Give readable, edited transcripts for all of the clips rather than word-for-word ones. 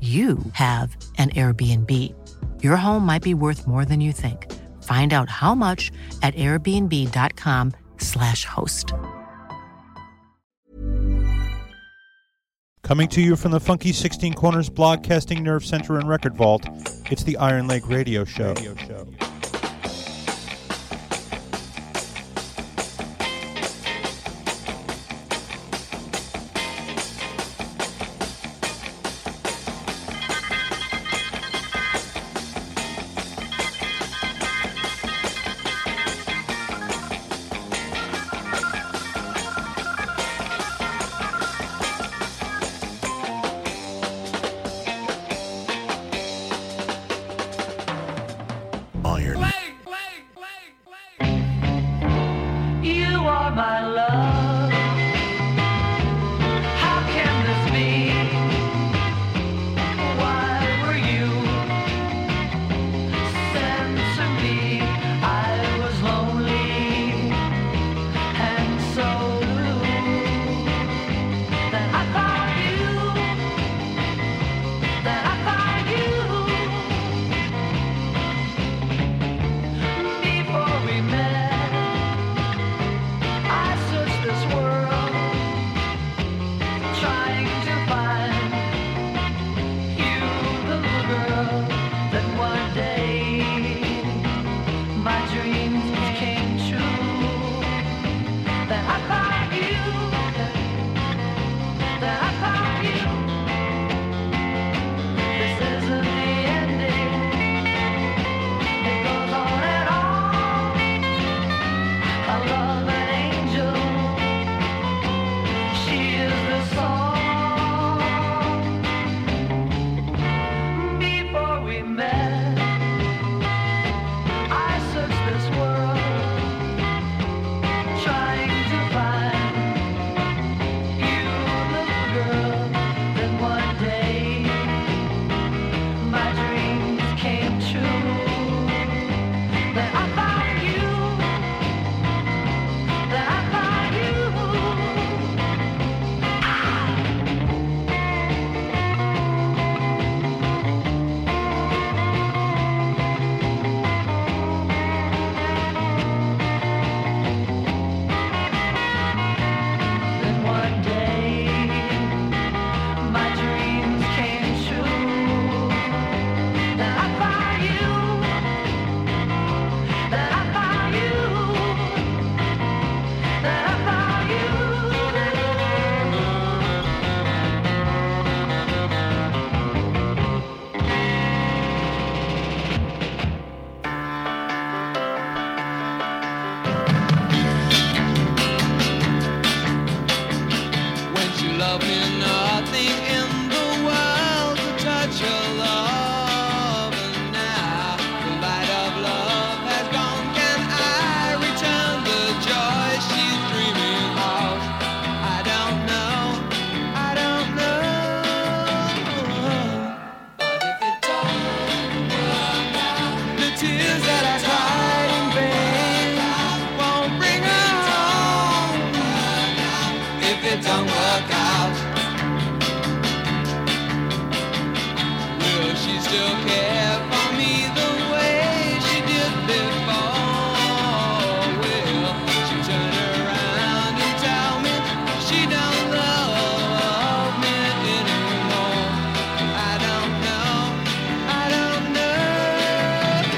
you have an Airbnb. Your home might be worth more than you think. Find out how much at airbnb.com/host. Coming to you from the Funky 16 Corners Broadcasting Nerve Center and Record Vault, it's the Iron Leg Radio Show. such a love, and now the light of love has gone. Can I return the joy she's dreaming of? I don't know, I don't know. But if it don't work out, the tears that I cried in vain won't bring her home. If it don't work out, still care for me the way she did before. Will she turn around and tell me she don't love me anymore? I don't know, I don't know.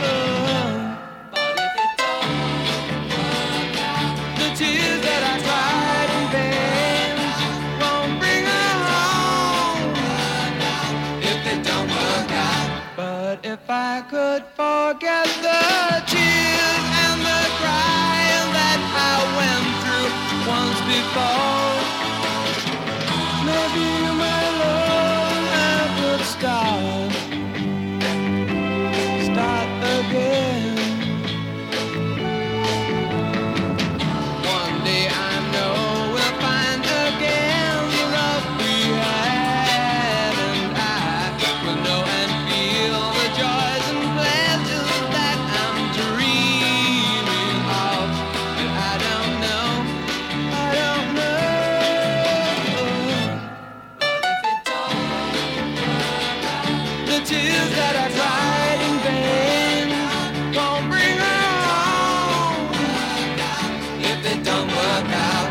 But if it don't work out, the tears that I cried in vain won't bring her home. If it don't work out. But if I could forget the tears and the crying that I went through once before, maybe my love I could start again. One day I know we'll find again the love we had, and I will know and feel the joys and pleasures that I'm dreaming of. And I don't know, I don't know. But if it don't work out, the tears that I cried in vain won't bring her home. If it don't work out. If it don't work out,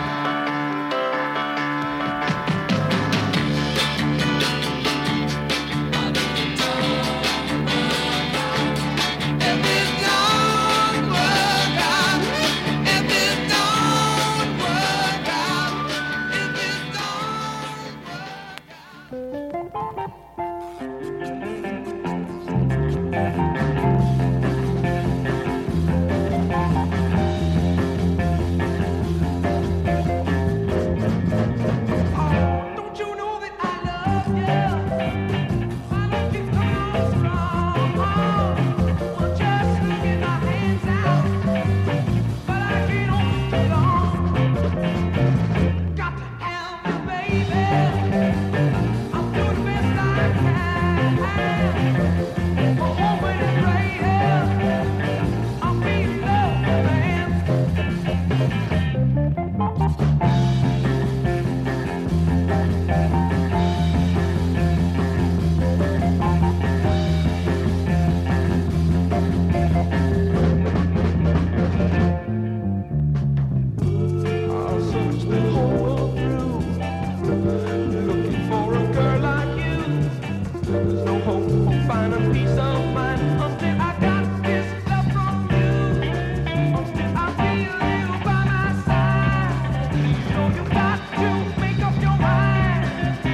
if it don't work out, if it don't work out. Don't you know that I love you? My love keeps coming strong. Well, just keeping my hands out, but I can't hold too long. Got to have my baby. I'm doing the best I can. My woman is crazy. I'm in love, man. I searched the whole world through, looking for a girl like you. There's no hope of finding peace of mind until I got this love from you. Until I feel you by my side. So you got to make up your mind. So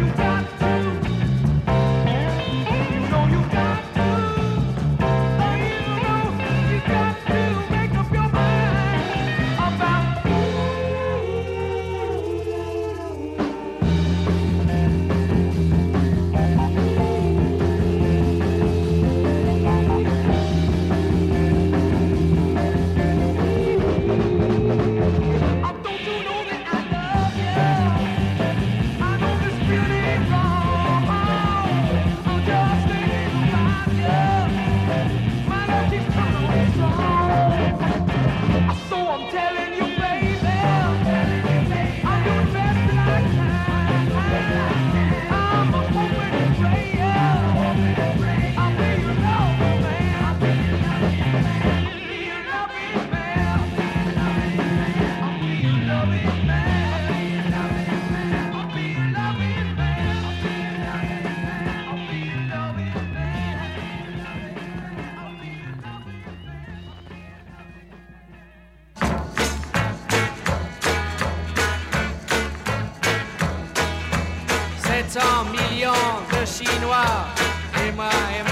you got to. So you got to. So you know you got to make up your mind about me. Oh, don't you know that I love you? I know this beauty is wrong. I'm just thinking about you. My love keeps coming strong. So I'm telling you, baby, I'm doing the best that I can. I'm a woman in prayer. I feel you love me, man. I feel you love me, man. I feel you love me, man. I feel you love me, man. I feel you love me, man. I feel you love me, man. I feel you love me, man. I feel you love me, man. I feel you love me, man. I feel you love me, man. I feel you love me, man. « 700 millions de Chinois, et moi. Avec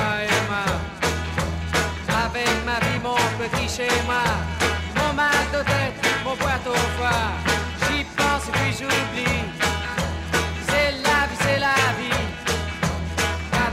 ma vie, mon petit schéma, mon mal de tête, mon boîte au foie, j'y pense et puis j'oublie. C'est la vie, quand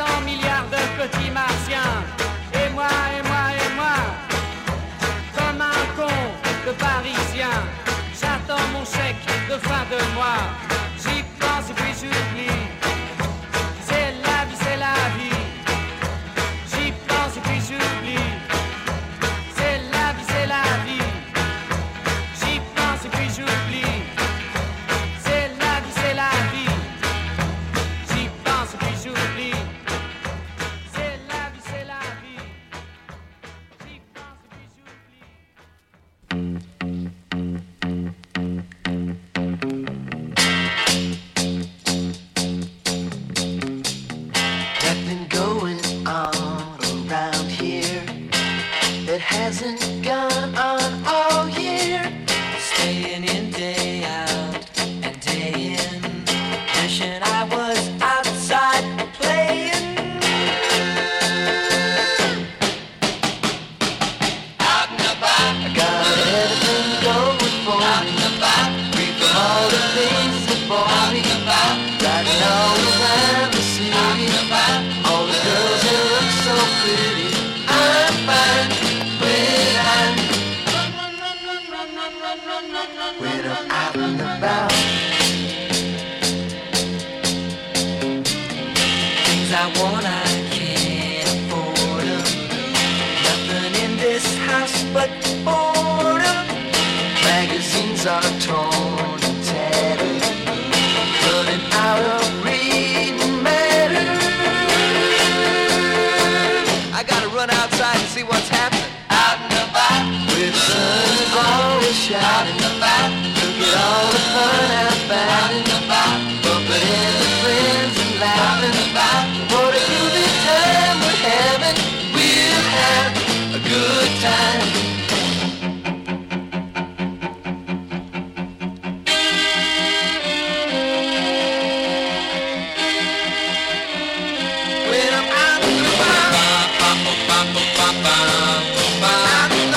300 milliards de petits martiens. Et moi, comme un con de parisien. J'attends mon chèque de fin de mois. J'y pense et puis j'oublie. C'est la vie. J'y pense et puis j'oublie. C'est la vie. J'y pense et puis j'oublie. C'est la vie. J'y pense et puis j'oublie. C'est la vie. J'y pense et puis j'oublie. Hasn't gone on all year. Staying in day out and day in. Wishing I was outside playing. Out and about. I got everything going for me. Out and about. All the things that bore me. Riding all around the city. Out and about. All the girls that look so pretty. I'm fine. When I'm out and about, things I want I can't afford them. Nothing in this house but boredom. Magazines are torn and tattered, running out of reading matter. I gotta run outside and see what's happening. The sun's always shining. Look at all the fun I've found. Bumping into friends and laughing. What a good time we're having. We'll have a good time. When I'm out in the wild. I'm inclined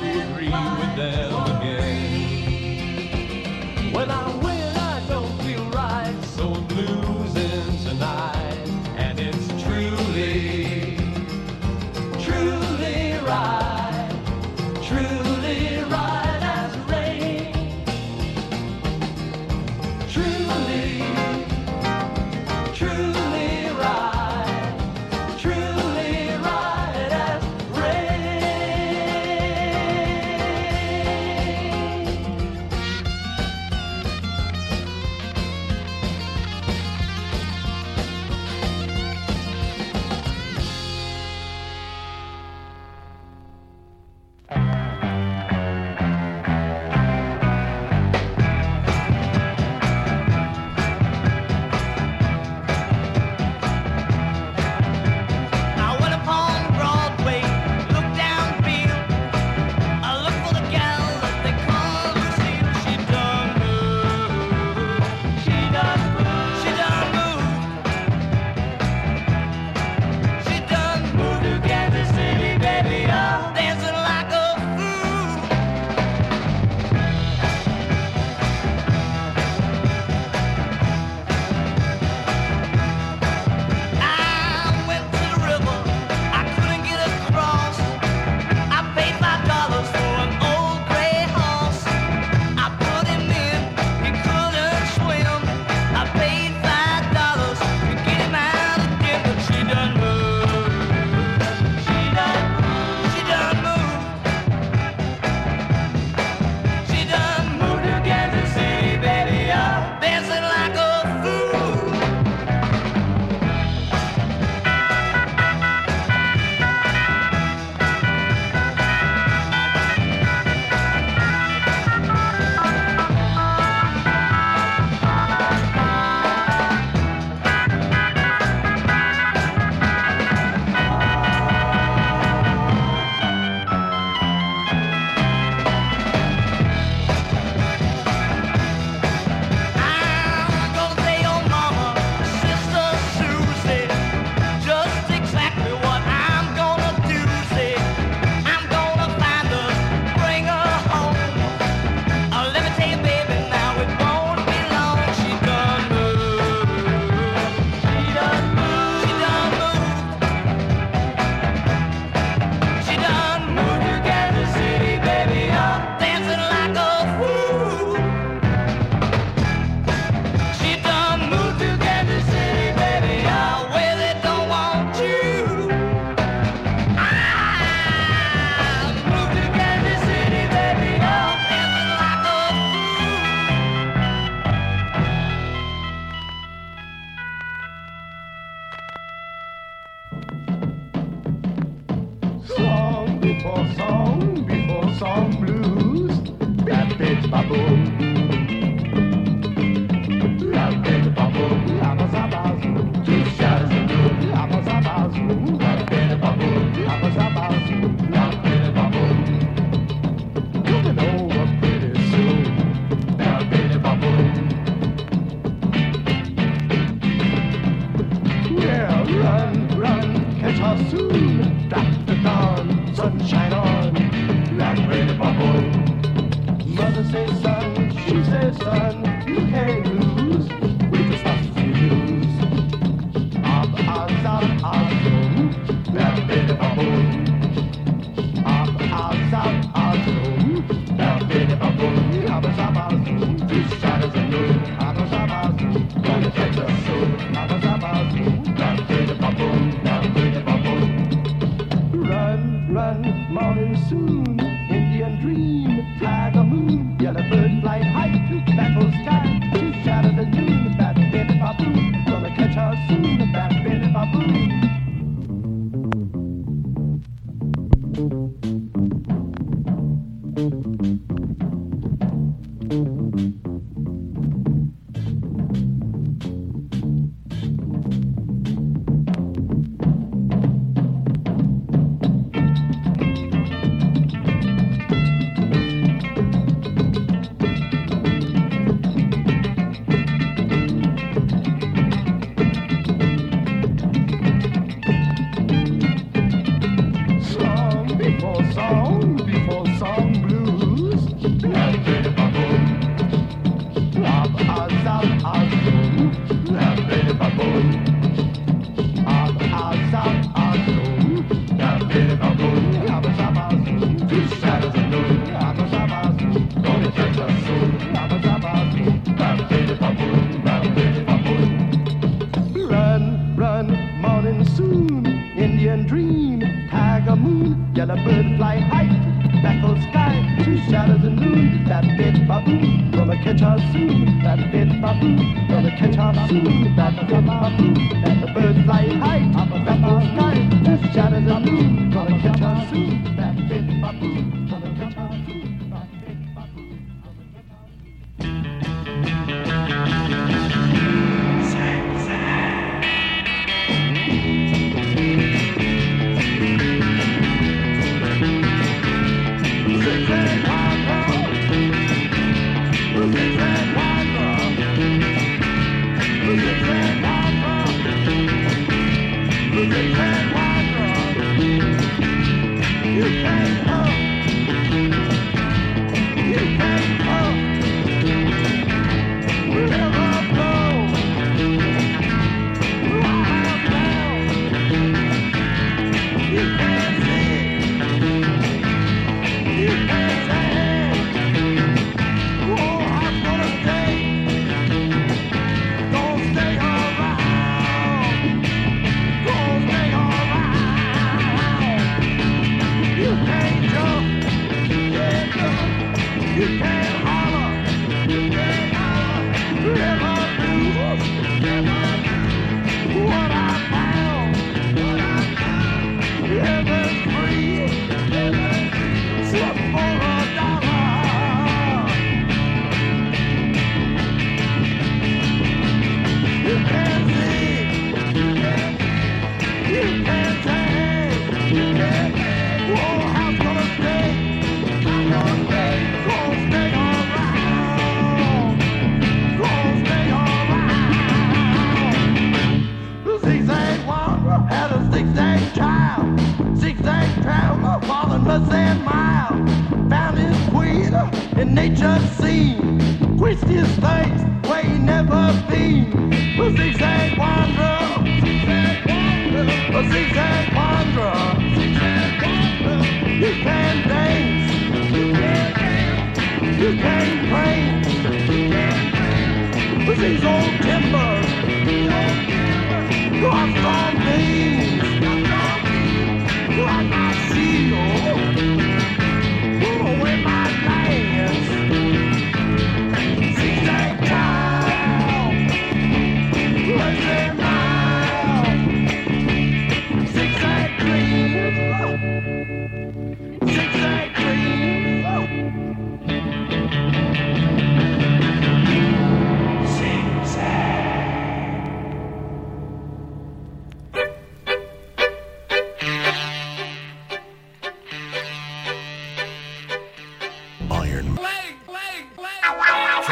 to agree with them again.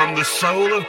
From the soul of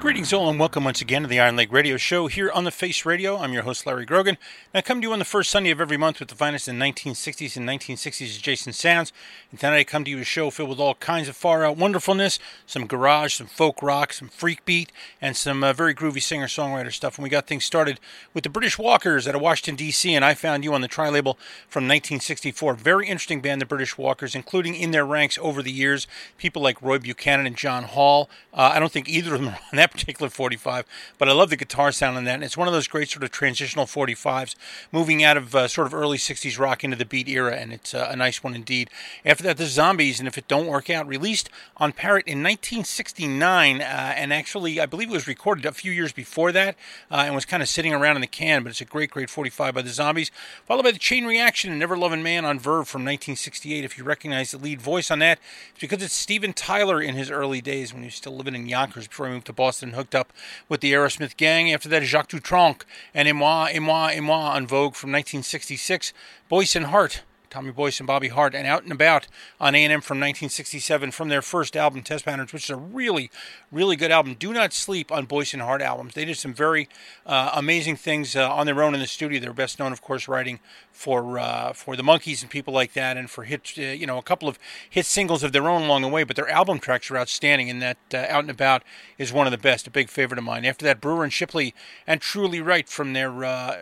Greetings all and welcome once again to the Iron Leg Radio Show here on The Face Radio. I'm your host Larry Grogan, and I come to you on the first Sunday of every month with the finest in 1960s and 1960s adjacent sounds. And tonight I come to you with a show filled with all kinds of far-out wonderfulness, some garage, some folk rock, some freak beat, and some very groovy singer-songwriter stuff. And we got things started with the British Walkers out of Washington, D.C., and I Found You on the tri-label from 1964. Very interesting band, the British Walkers, including in their ranks over the years people like Roy Buchanan and John Hall. I don't think either of them are on that particular 45, but I love the guitar sound on that. And it's one of those great sort of transitional 45s, moving out of sort of early 60s rock into the beat era, and it's a nice one indeed. After that, The Zombies, and If It Don't Work Out, released on Parrot in 1969, and actually I believe it was recorded a few years before that, and was kind of sitting around in the can, but it's a great, great 45 by The Zombies, followed by The Chain Reaction and Never Lovin' Man on Verve from 1968. If you recognize the lead voice on that, it's because it's Steven Tyler in his early days when he was still living in Yonkers before he moved to Boston and hooked up with the Aerosmith gang. After that, Jacques Dutronc and Et Moi on Vogue from 1966, Boyce and Hart, Tommy Boyce and Bobby Hart, and Out and About on A&M from 1967 from their first album, Test Patterns, which is a really, really good album. Do not sleep on Boyce and Hart albums. They did some very amazing things on their own in the studio. They're best known, of course, writing for the Monkees and people like that, and for hit, a couple of hit singles of their own along the way, but their album tracks are outstanding, and that Out and About is one of the best, a big favorite of mine. After that, Brewer and Shipley and Truly Right from their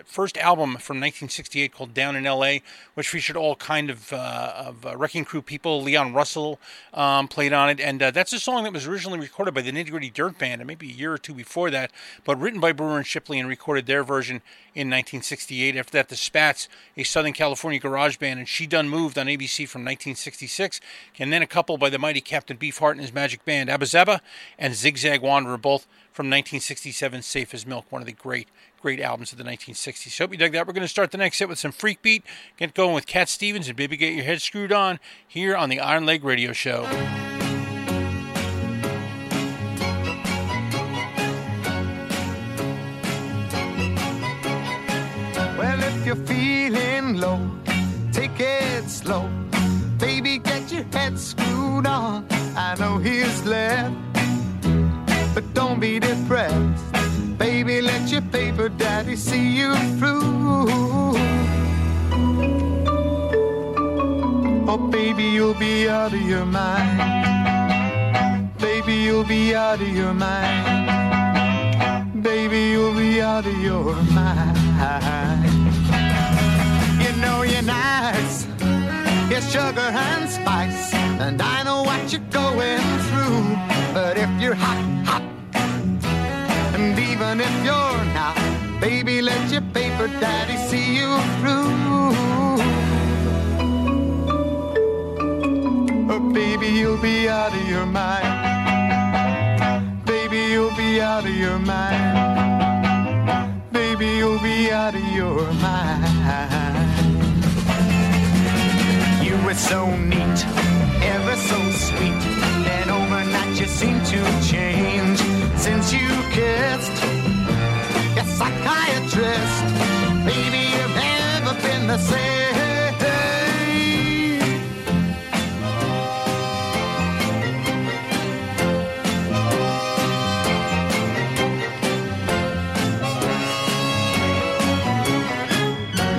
first album from 1968 called Down in L.A., which featured all kind of Wrecking Crew people. Leon Russell played on it, and that's a song that was originally recorded by the Nitty Gritty Dirt Band, and maybe a year or two before that, but written by Brewer and Shipley and recorded their version in 1968. After that, The Spats, a Southern California garage band, and She Done Moved on ABC from 1966, and then a couple by the mighty Captain Beefheart and his magic band, Abba Zaba and Zigzag Wanderer, both from 1967, Safe as Milk, one of the great, great albums of the 1960s. So hope you dug that. We're going to start the next set with some freak beat. Get going with Cat Stevens and Baby Get Your Head Screwed On here on the Iron Leg Radio Show. Well, if you're feeling low, take it slow. Baby, get your head screwed on. I know he's left, but don't be depressed. Baby, let your paper daddy see you through. Oh, baby, you'll be out of your mind. Baby, you'll be out of your mind. Baby, you'll be out of your mind. You know you're nice, you're sugar and spice, and I know what you're going through. But if you're hot, and even if you're not, baby, let your paper daddy see you through. Oh, baby, you'll be out of your mind. Baby, you'll be out of your mind. Baby, you'll be out of your mind. You were so neat, ever so sweet, then overnight you seem to change. Since you kissed your psychiatrist, baby, you've never been the same.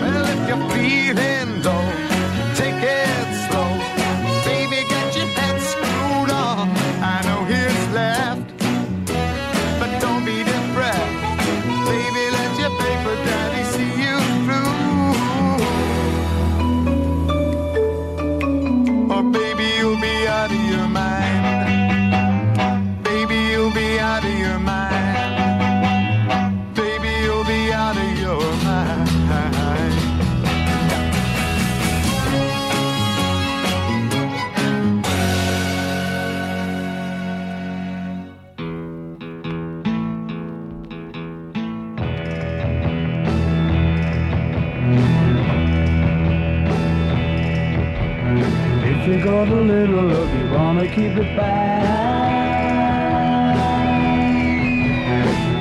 Well, if you're feeling low, take it slow. Baby, get your head screwed on. I know he's left, got a little love, you wanna keep it back.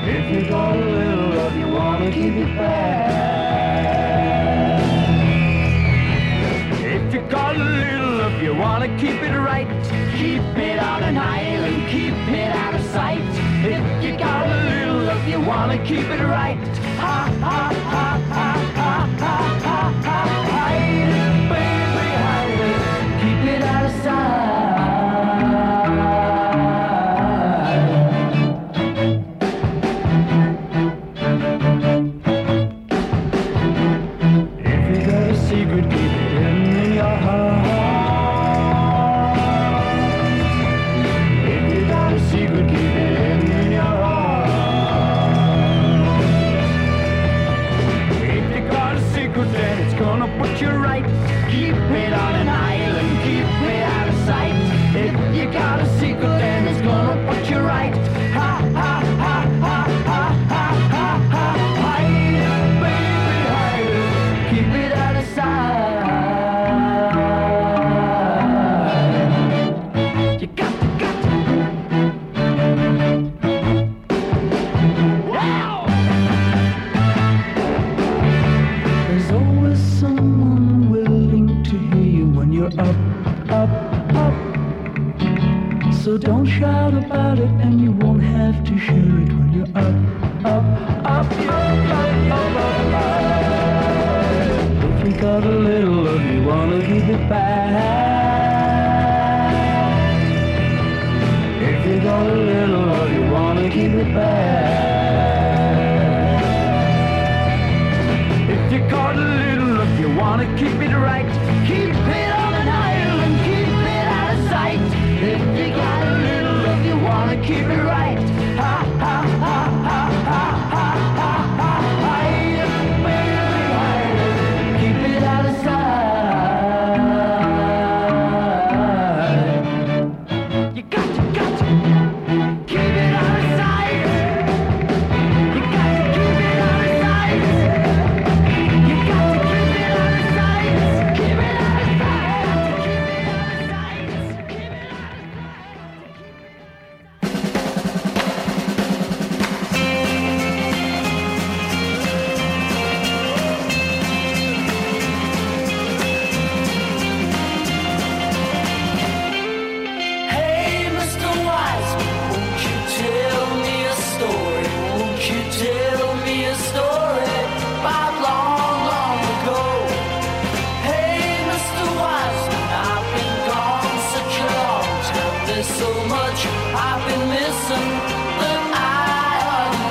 If you got a little love, you wanna keep it back. If to keep it right. Keep it on an island, keep it out of sight. If you got a little love, you want to keep it right. Ha, ha, ha, ha, ha, ha, ha, ha. Hide it, baby, hide it. Keep it out of sight. If you got a secret, keep it in your heart. If you got a secret, keep it in your heart. If you got a secret, then it's gonna put you right. Keep it on an island, keep it out of sight. If you got a secret, then it's gonna put you right. Ha, ha, ha, ha, ha, ha, ha, ha. Hide it, baby, hide it. Keep it out of sight. You got to. Wow! There's always someone willing to hear you when you're up, up, up. So don't shout about it, and you won't have to share it when you're up, up, up, up, up, up, up, up. If you got a little love, you wanna give it back. If you got a little love, you wanna give it back. If you got a little love, you wanna keep it right. Keep it on an island, keep it out of sight. If you got a little love, you wanna keep it right. Ha, ha, ha, ha, ha, ha, ha, ha. Hide it, baby, hide it. Keep it out of sight. You got to, keep it out of sight. You got to keep it out of sight. You got to keep it out of sight. Keep it out of sight. Keep it out of sight. Keep it out of sight. Hey, Mr. Wise, won't you tell me a story? Won't you tell me a story about long, long ago? Hey, Mr. Wise, I've been gone such a long time. There's so much I've been missing that I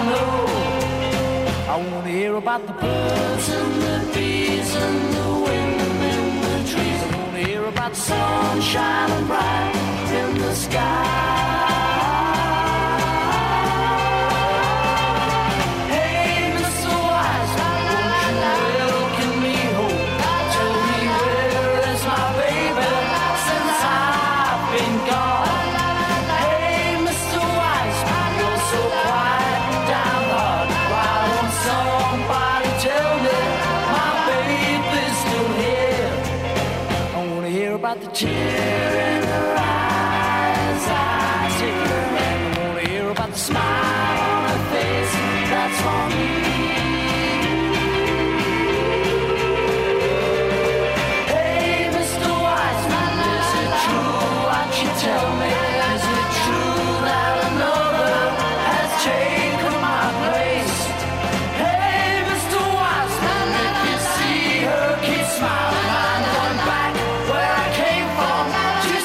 don't know. I want to hear about the birds and the bees and the wind and the trees. I want to hear about the sun shining bright in the sky. Hey, Mr. Wise, won't you welcome me home? Tell me where is my baby since I've been gone? Hey, Mr. Wise, you're so quiet and downhearted. Why won't somebody tell me my baby's still here? I want to hear about the tear in her eyes, eyes tear. And I want to hear about the smile on her face. That's for me. Hey, Mr. Wise, is it true what you tell me? Is it true that another has taken my place? Hey, Mr. Wise, if you see her, keep smiling. I'm going back where I came from to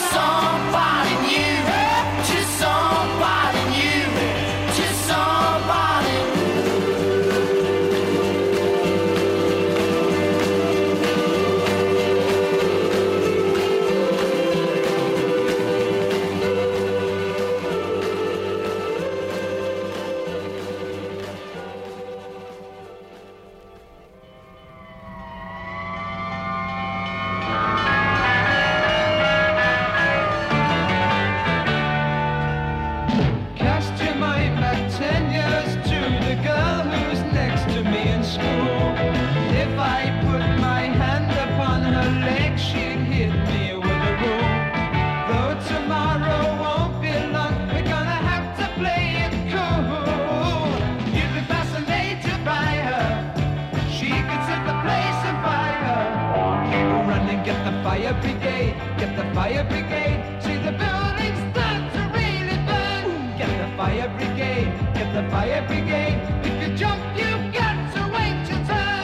Get the fire brigade, get the fire brigade. See the building start to really burn. Get the fire brigade, get the fire brigade. If you jump, you've got to wait your turn.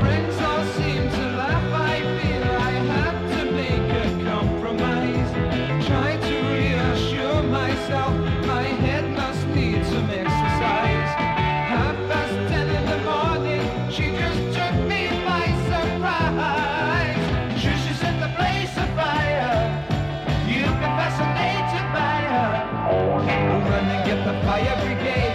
Friends all seem to laugh. I feel I have to make a compromise. Try to reassure myself. My head must need some exercise. 10:30 in the morning, she just took me. Fire brigade.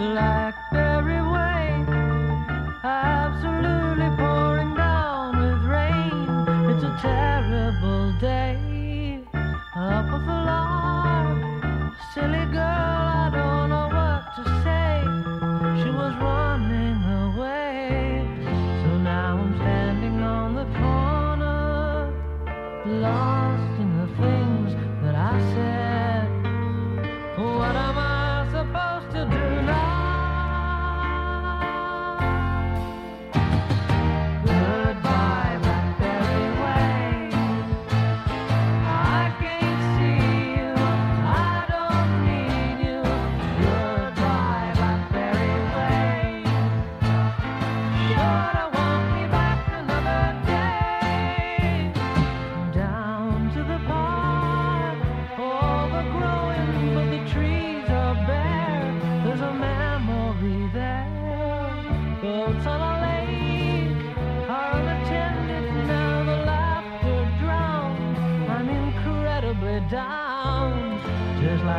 Blackberry Way, absolutely pouring down with rain. It's a terrible day up at the lark. Silly girl, I don't know what to say. She was running away. So now I'm standing on the corner, lost in the things that I said. What am I supposed to do?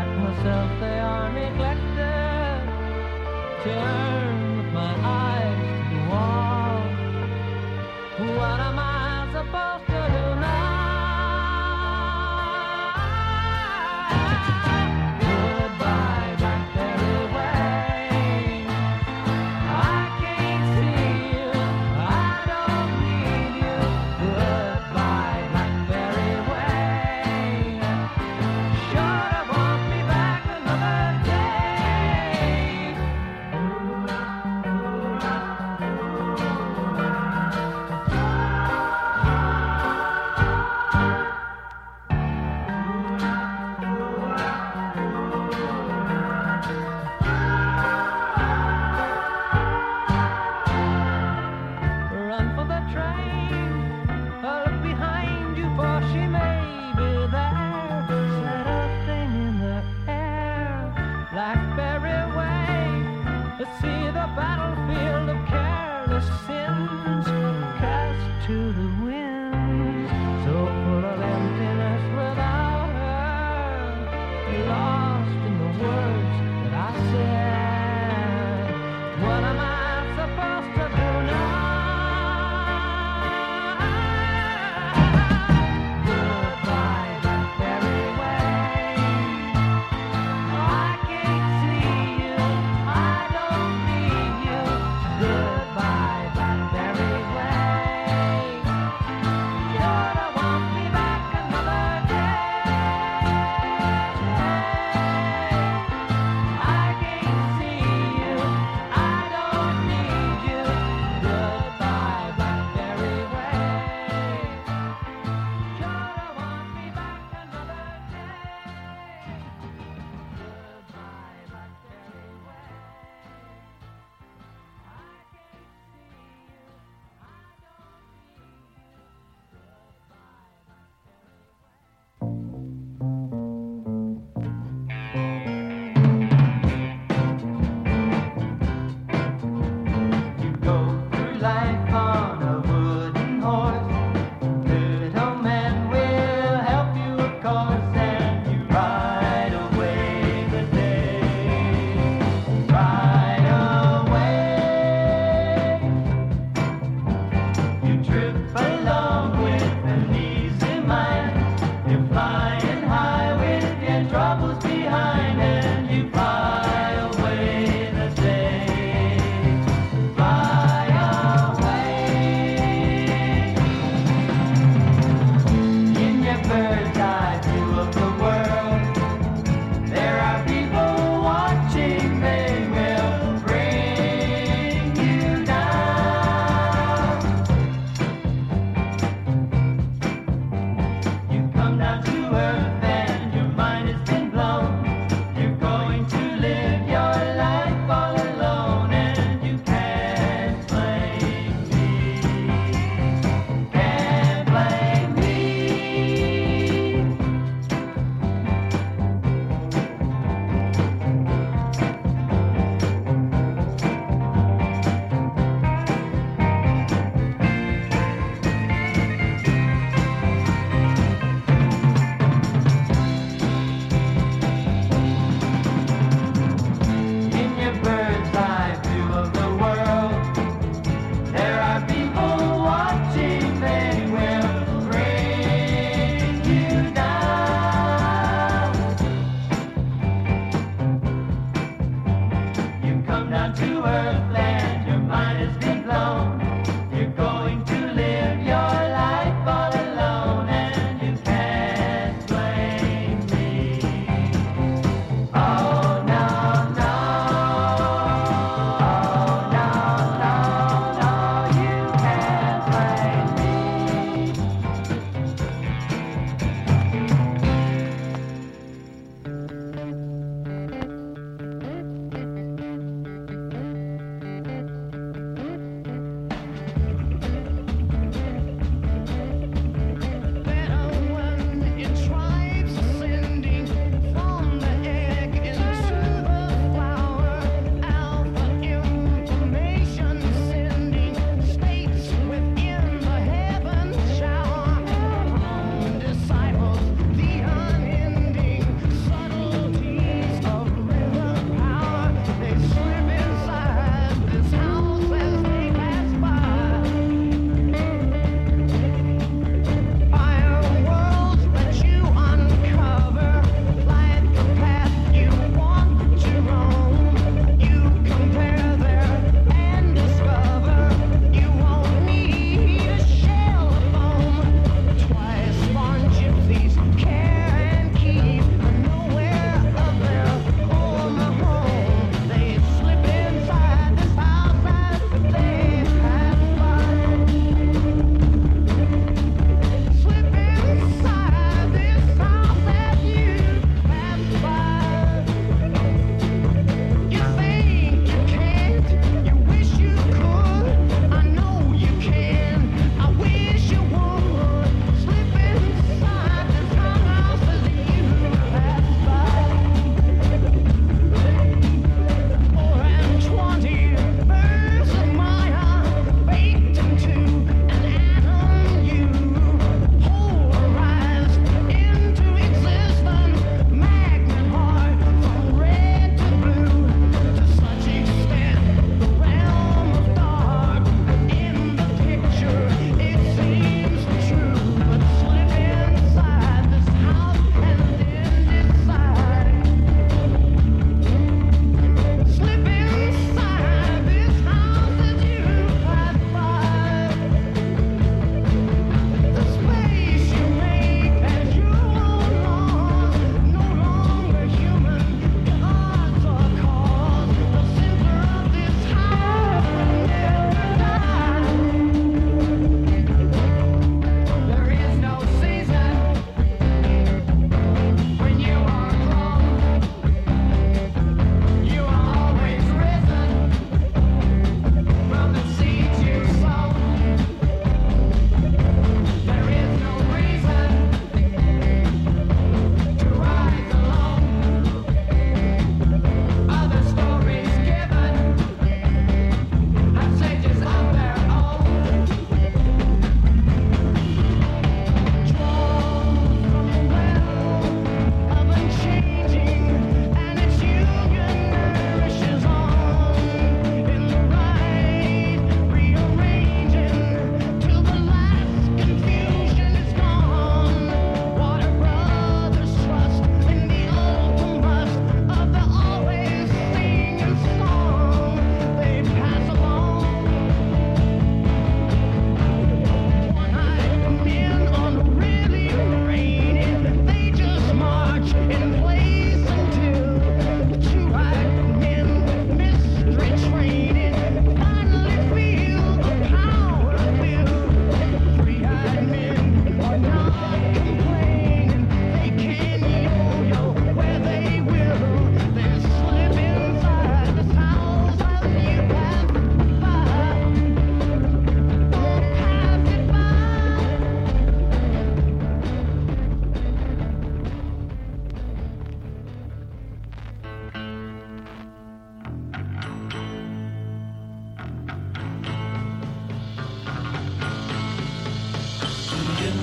Myself, they are neglected. Turn with my eyes to the wall. What am I supposed to do now? Goodbye, Blackberry Way. I can't see you. I don't need you. Goodbye, Blackberry Way. Shut up. Down to earth and your mind has been blown.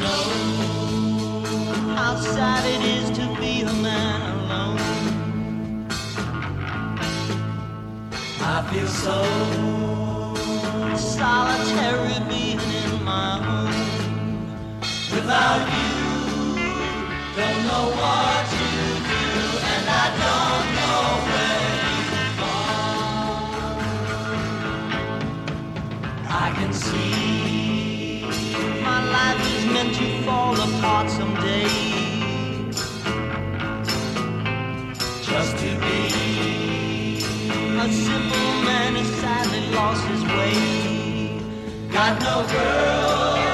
know how sad it is to be a man alone. I feel so solitary being in my home. Without you, don't know what to do, and I don't know where you've gone. I can see my life is meant to fall apart someday, just to be a simple man who sadly lost his way. Got no girl,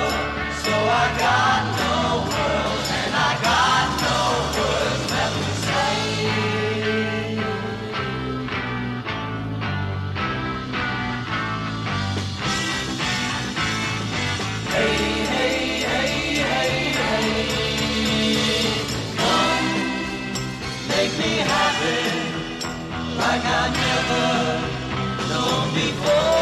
so I got no world, and I got no words left to say. Hey, hey, hey, hey, hey, come, make me happy like I never known before.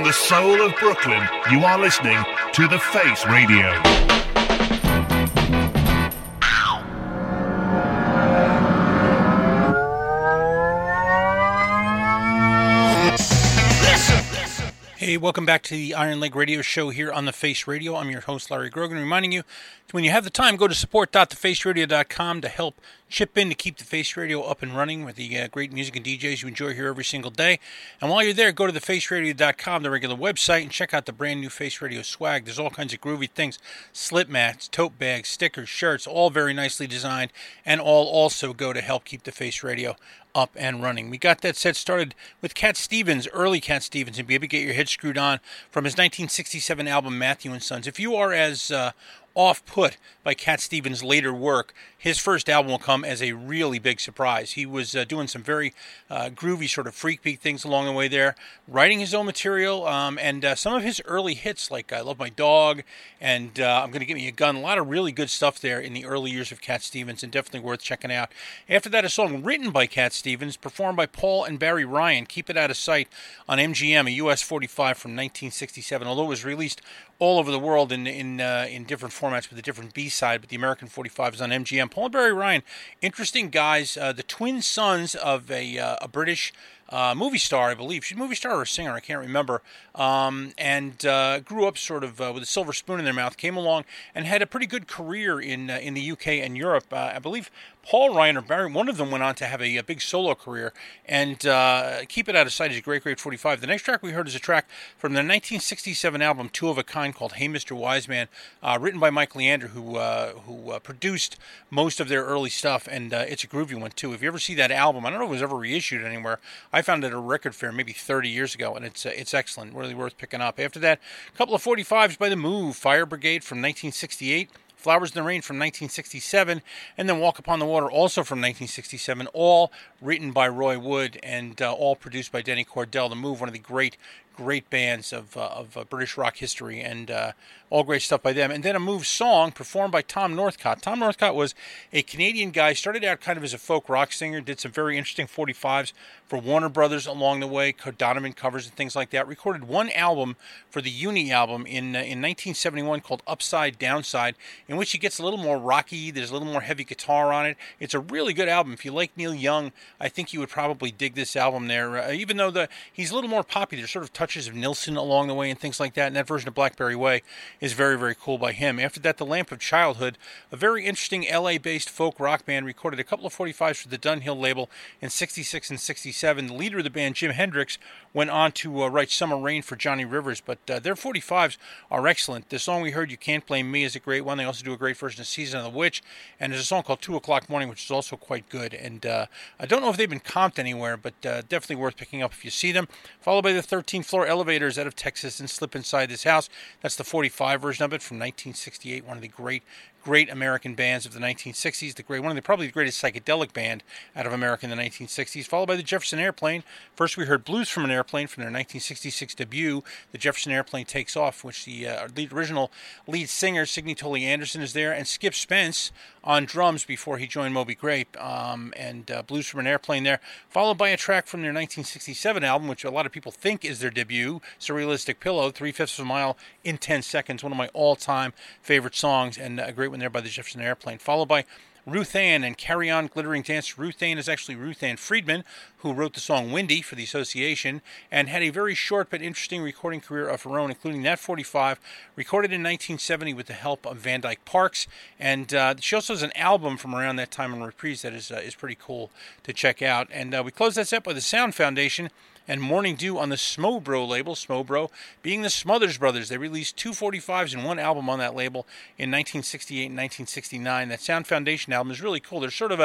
From the soul of Brooklyn, you are listening to The Face Radio. Hey, welcome back to the Iron Leg Radio Show here on The Face Radio. I'm your host, Larry Grogan, reminding you, when you have the time, go to support.thefaceradio.com to help chip in to keep The Face Radio up and running with the great music and DJs you enjoy here every single day. And while you're there, go to thefaceradio.com, the regular website, and check out the brand new Face Radio swag. There's all kinds of groovy things, slip mats, tote bags, stickers, shirts, all very nicely designed, and all also go to help keep The Face Radio up and running. We got that set started with Cat Stevens, early Cat Stevens, and Baby Get Your Head Screwed On from his 1967 album Matthew and Sons. If you are as off-put by Cat Stevens' later work, his first album will come as a really big surprise. He was doing some very groovy sort of freak beat things along the way there, writing his own material, and some of his early hits like I Love My Dog and I'm Gonna Get Me a Gun. A lot of really good stuff there in the early years of Cat Stevens, and definitely worth checking out. After that, a song written by Cat Stevens, performed by Paul and Barry Ryan, Keep It Out of Sight on MGM, a US 45 from 1967, although it was released all over the world in different formats with a different B-side, but the American 45 is on MGM. Paul and Barry Ryan, interesting guys, the twin sons of a British movie star, I believe. She's a movie star or a singer, I can't remember. And grew up sort of with a silver spoon in their mouth, came along and had a pretty good career in the UK and Europe. I believe Paul Ryan or Barry, one of them went on to have a big solo career, and Keep It Out of Sight is a great, great 45. The next track we heard is a track from their 1967 album, Two of a Kind, called Hey Mr. Wiseman, written by Mike Leander, who produced most of their early stuff, and it's a groovy one, too. If you ever see that album, I don't know if it was ever reissued anywhere. I found it at a record fair maybe 30 years ago, and it's excellent, really worth picking up. After that, a couple of 45s by The Move, Fire Brigade from 1968. Flowers in the Rain from 1967, and then Walk Upon the Water, also from 1967, all written by Roy Wood and all produced by Denny Cordell. The Move, one of the great, great bands of British rock history, and all great stuff by them. And then a Move song performed by Tom Northcott. Tom Northcott was a Canadian guy, started out kind of as a folk rock singer, did some very interesting 45s for Warner Brothers along the way, Donovan covers and things like that. Recorded one album for the Uni album in 1971 called Upside Downside, in which he gets a little more rocky, there's a little more heavy guitar on it. It's a really good album. If you like Neil Young, I think you would probably dig this album there, even though he's a little more poppy. There's sort of touches of Nilsson along the way and things like that, and that version of Blackberry Way is very, very cool by him. After that, The Lamp of Childhood, a very interesting LA-based folk rock band, recorded a couple of 45s for the Dunhill label in 66 and 67. The leader of the band, Jim Hendrix, went on to write Summer Rain for Johnny Rivers, but their 45s are excellent. The song we heard, You Can't Blame Me, is a great one. They also do a great version of Season of the Witch, and there's a song called 2 O'Clock Morning, which is also quite good, and I don't know if they've been comped anywhere, but definitely worth picking up if you see them. Followed by the 13th Floor Elevators out of Texas and Slip Inside This House. That's the 45 version of it from 1968, one of the great American bands of the 1960s, probably the greatest psychedelic band out of America in the 1960s, followed by the Jefferson Airplane. First we heard Blues from an Airplane from their 1966 debut, The Jefferson Airplane Takes Off, which the original lead singer, Signe Tolley Anderson, is there, and Skip Spence on drums before he joined Moby Grape, and Blues from an Airplane there, followed by a track from their 1967 album, which a lot of people think is their debut, Surrealistic Pillow, 3/5 of a Mile in 10 Seconds, one of my all-time favorite songs, and a great one there by the Jefferson Airplane, followed by Ruth Ann and Carry On Glittering Dance. Ruth Ann is actually Ruth Ann Friedman, who wrote the song Windy for the Association, and had a very short but interesting recording career of her own, including that 45, recorded in 1970 with the help of Van Dyke Parks. And she also has an album from around that time on Reprise that is pretty cool to check out. And we close that set with the Sound Foundation and Morning Dew on the Smobro label. Smobro being the Smothers Brothers. They released two 45s and one album on that label in 1968 and 1969. That Sound Foundation album is really cool. They're sort of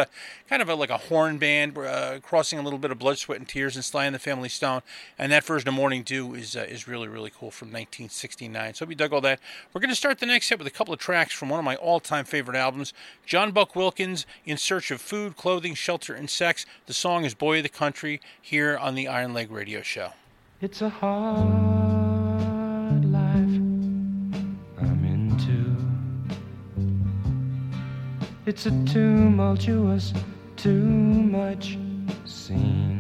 like a horn band, crossing a little bit of Blood, Sweat, and Tears and Sly and the Family Stone. And that version of Morning Dew is really, really cool from 1969. So we dug all that. We're going to start the next set with a couple of tracks from one of my all-time favorite albums, John Buck Wilkins, In Search of Food, Clothing, Shelter, and Sex. The song is Boy of the Country here on the Iron Leg Radio Show. It's a hard life I'm into. It's a tumultuous, too much scene.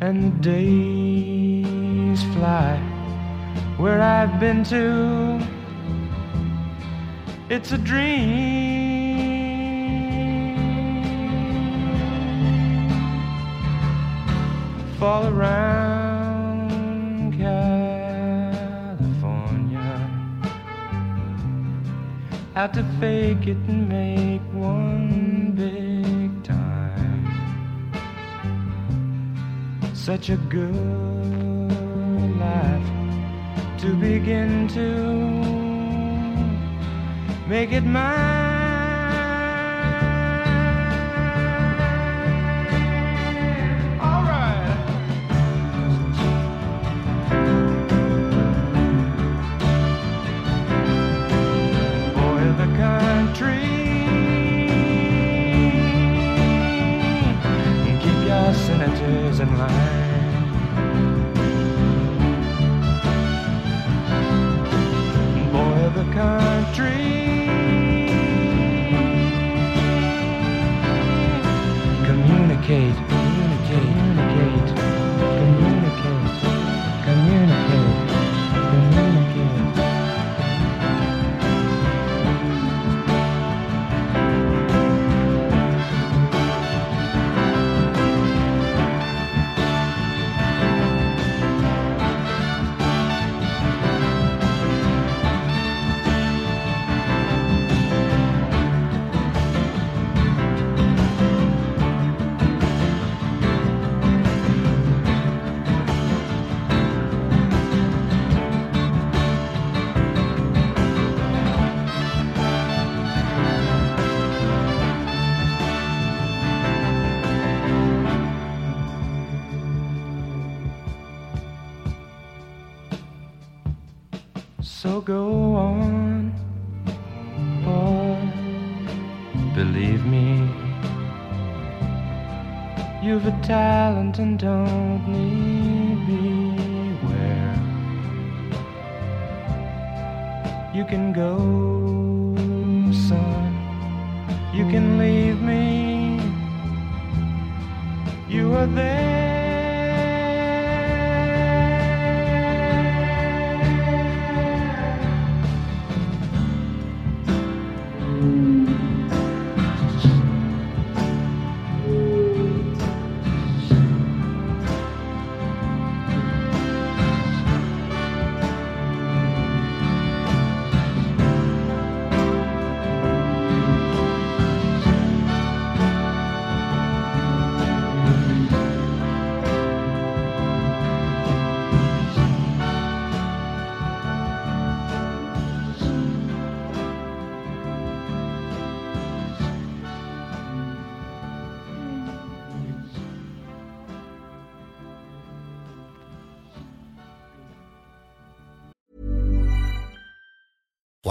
and the days fly where I've been to. It's a dream. Fall around California, have to fake it and make one big time. Such a good life to begin to. Make it mine. All right. Boy, the country, keep your senators in line. Go on, boy, believe me, you've a talent and don't need beware. You can go, son, you can leave me, you are there.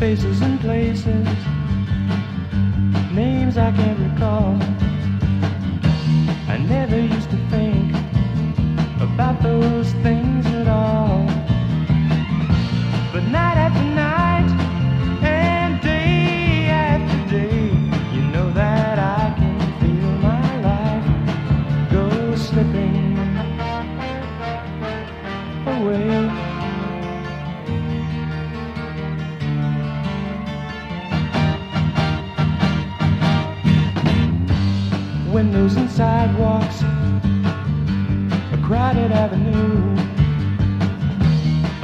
Faces and places, names I can't recall. I never used to think about those things at all. But night after night and day after day, you know that I can feel. windows and sidewalks, a crowded avenue,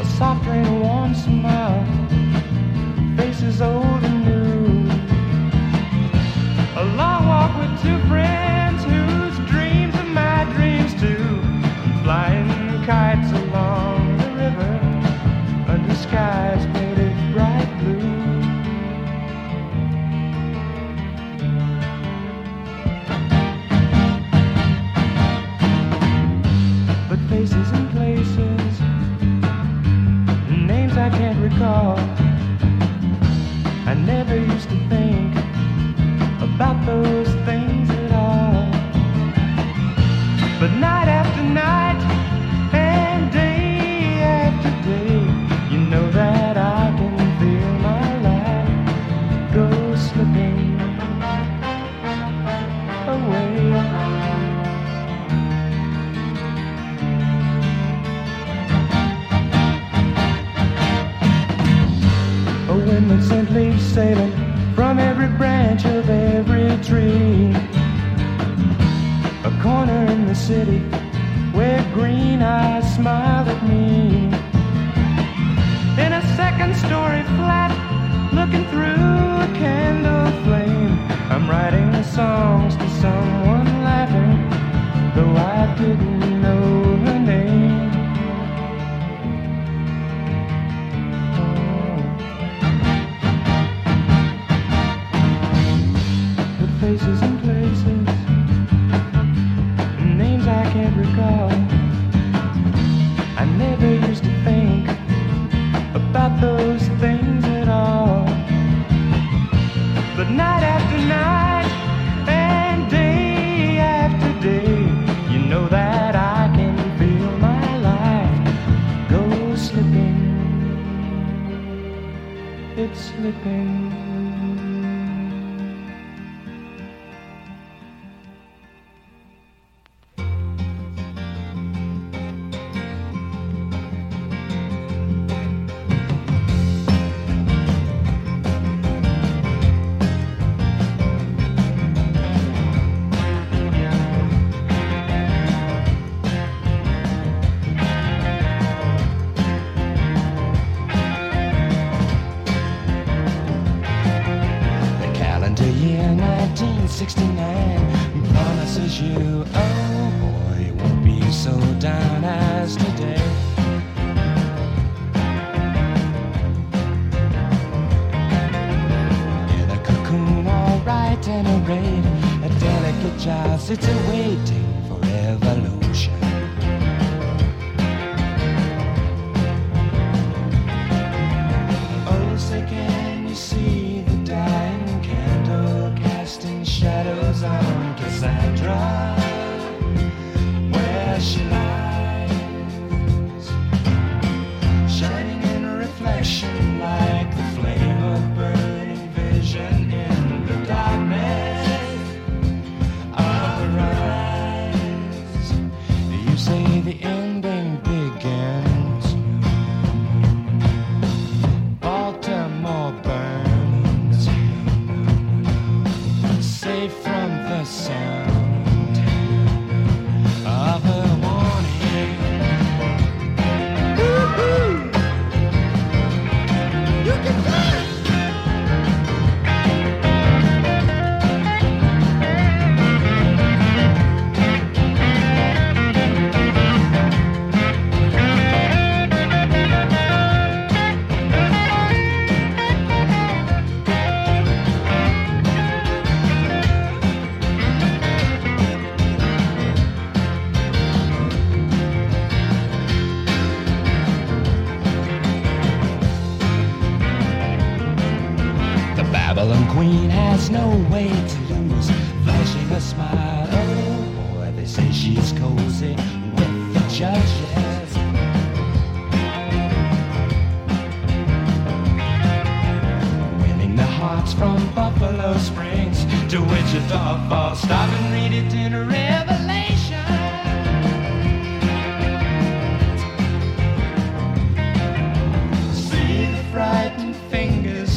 a soft rain, a warm smile, faces old and new, a long walk with two friends whose dreams are my dreams too, flying kites along the river under skies painted bright blue. Faces and places, names I can't recall. I never used to think about those things at all. But night after night and day after day, you know that I can feel my life go slipping away. Wind that sent leaves sailing from every branch of every tree, a corner in the city where green eyes smiled at me, in a second-story flat looking through a candle flame, I'm writing songs to someone laughing, though I didn't know her name. Faces and places, names I can't recall. I never used to think about those things at all. But night after night and day after day, you know that I can feel my life go slipping. It's slipping.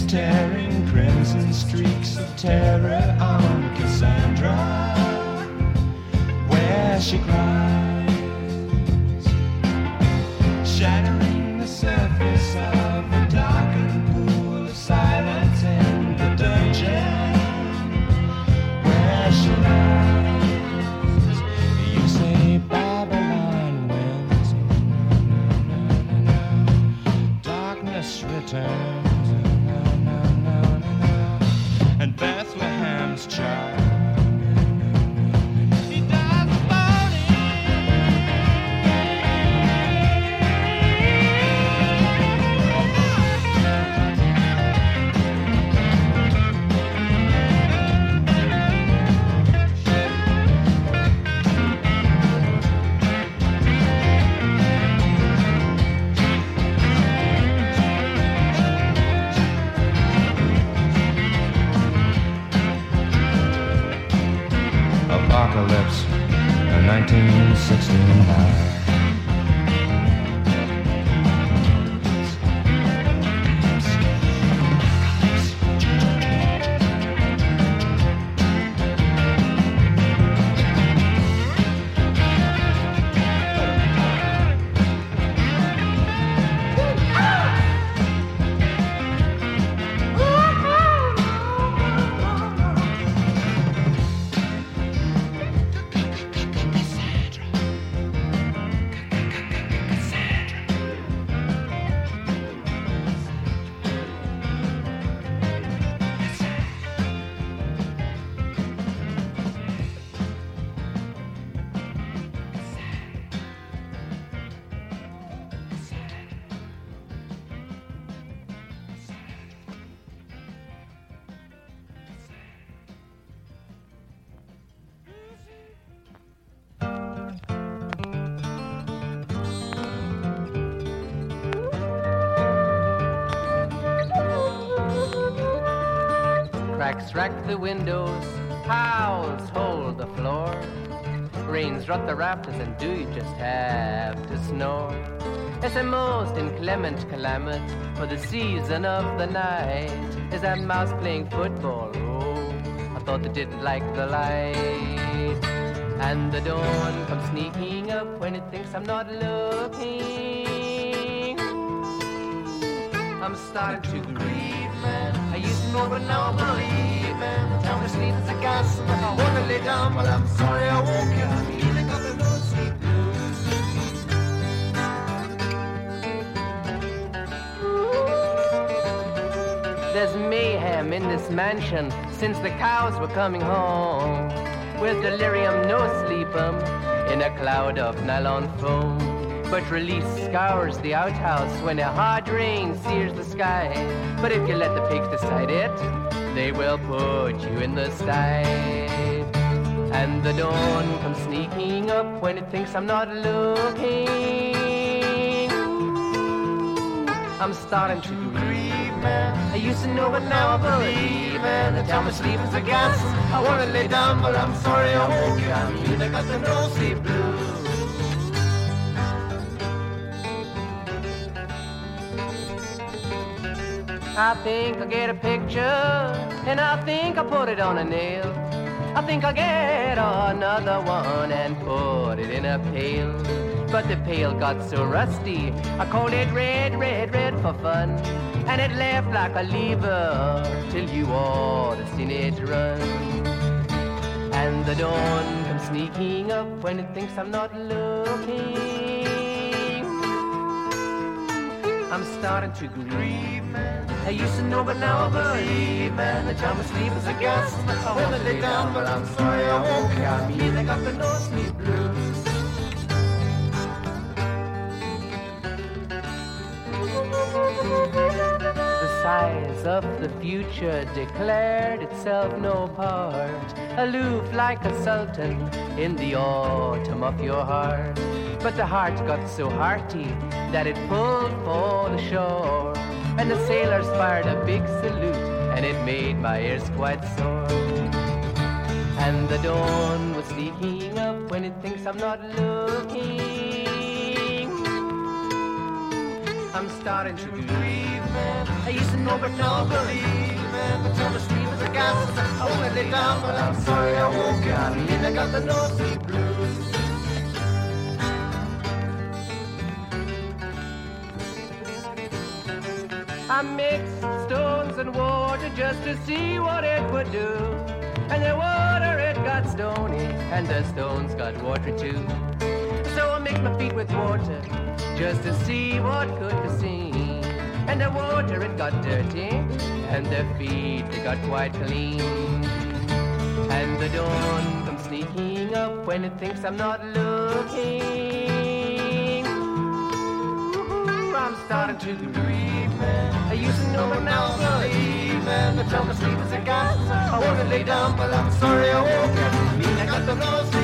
Tearing crimson streaks of terror on Cassandra. she cries, shattering the surface of the darkened pool of silence in the dungeon where she lies. You say Babylon wins, darkness returns, and Bethlehem's child. Apocalypse, 1969. Cracks rack the windows, howls hold the floor, rains rut the rafters, and do you just have to snore? It's a most inclement climate for the season of the night. Is that mouse playing football? Oh, I thought they didn't like the light. And the dawn comes sneaking up when it thinks I'm not looking. I'm starting to grieve, man. I used to know, but now I believe, man. The town is neat as a gas, and if I want to lay down, well, I'm sorry I won't care. I'm feeling like a no sleep blues. There's mayhem in this mansion since the cows were coming home. With delirium, no sleep, in a cloud of nylon foam. But release scours the outhouse when a hard rain sears the sky. But if you let the pigs decide it, they will put you in the sty. And the dawn comes sneaking up when it thinks I'm not looking. I'm starting to grieve, man. I used to know, but now I believe, man. The time I sleep is a gas. I want to lay down, but I'm sorry I woke you. I'm here, I got the no sleep blues. I think I'll get a picture, and I think I'll put it on a nail. I think I'll get another one and put it in a pail. But the pail got so rusty, I called it red, red, red for fun. And it left like a lever till you all have seen it run. And the dawn comes sneaking up when it thinks I'm not looking. I'm starting to grieve, man. I used to know, but now I believe, man. The time I sleep is a gas. I want to lay down, but I'm sorry I won't care. I'm feeling like the no sleep blues. The size of the future declared itself no part, aloof like a sultan in the autumn of your heart. But the heart got so hearty that it pulled for the shore. And the sailors fired a big salute, and it made my ears quite sore. And the dawn was sneaking up when it thinks I'm not looking. I'm starting to grieve, man. I used to know, but now I believe, man. The time I sleep is a gas. I want to lay down, but I'm sorry I woke up. I got the no sleep blues. I mixed stones and water just to see what it would do. And the water, it got stony, and the stones got watery too. So I mixed my feet with water just to see what could be seen. And the water, it got dirty, and the feet, they got quite clean. And the dawn comes sneaking up when it thinks I'm not looking. Ooh, I'm starting to grieve, man. I used to know, but now I'm not leaving. I tell my sleep is a gas. I want to lay down, but I'm sorry I woke up. I got the rosy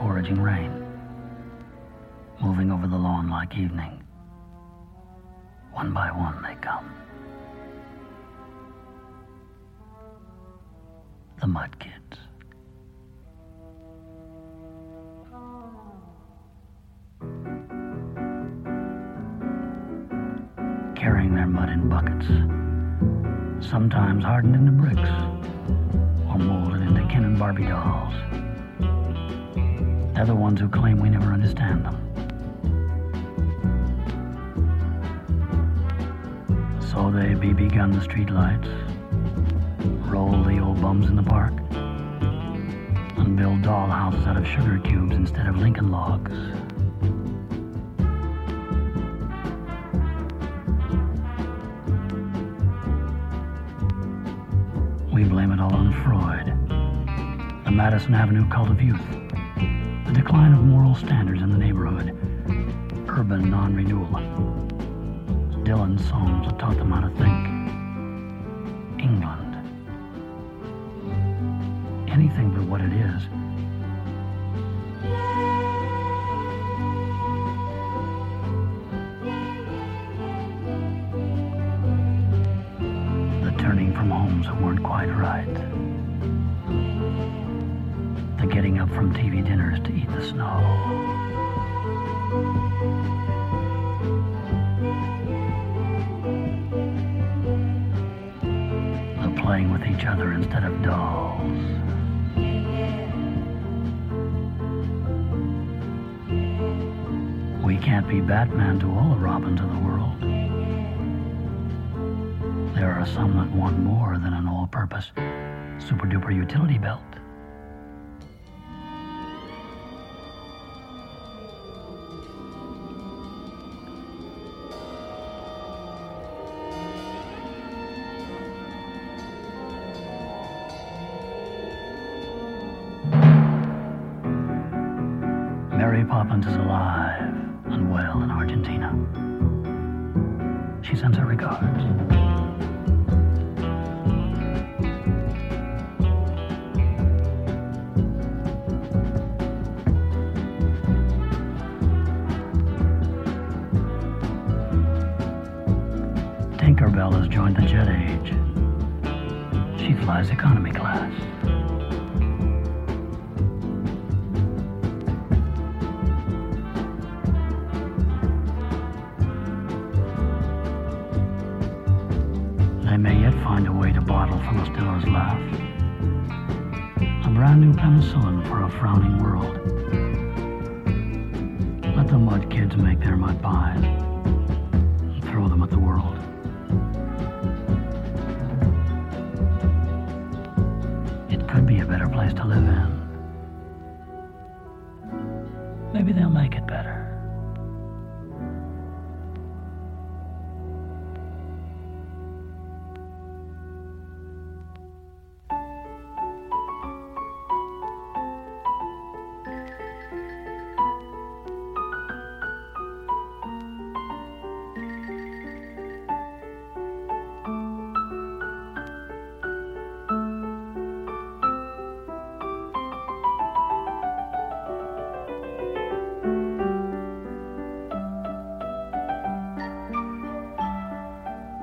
foraging rain, moving over the lawn like evening. One by one they come. The Mud Kids. Carrying their mud in buckets. sometimes hardened into bricks or molded into Ken and Barbie dolls. They're the ones who claim we never understand them. So they BB gun the streetlights, roll the old bums in the park, and build dollhouses out of sugar cubes instead of Lincoln logs. We blame it all on Freud, the Madison Avenue cult of youth, the decline of moral standards in the neighborhood, urban non-renewal. Dylan's songs that taught them how to think. England. Anything but what it is. Weren't quite right. The getting up from TV dinners to eat the snow. The playing with each other instead of dolls. We can't be Batman to all the Robins of the world. There are some that want more than an all-purpose super-duper utility belt. Mary Poppins is alive and well in Argentina. She sends her regards. Tinkerbell has joined the jet age. She flies economy class. They may yet find a way to bottle Philistilla's laugh. A brand new penicillin for a frowning world. Let the mud kids make their mud pies and throw them at the world. Be a better place to live in. Maybe they'll make it better.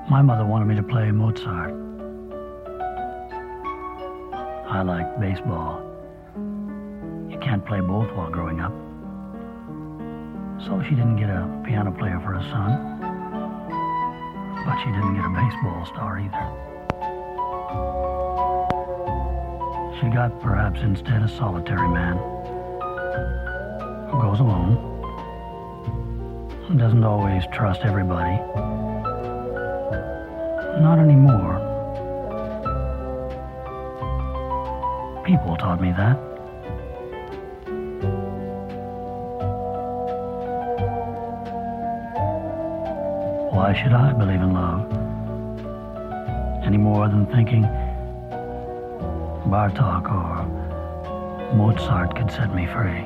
My mother wanted me to play Mozart. I like baseball. You can't play both while growing up. So she didn't get a piano player for a son. But she didn't get a baseball star either. She got, perhaps instead, a solitary man who goes alone and doesn't always trust everybody. Not anymore. People taught me that. Why should I believe in love? Any more than thinking Bartok or Mozart could set me free.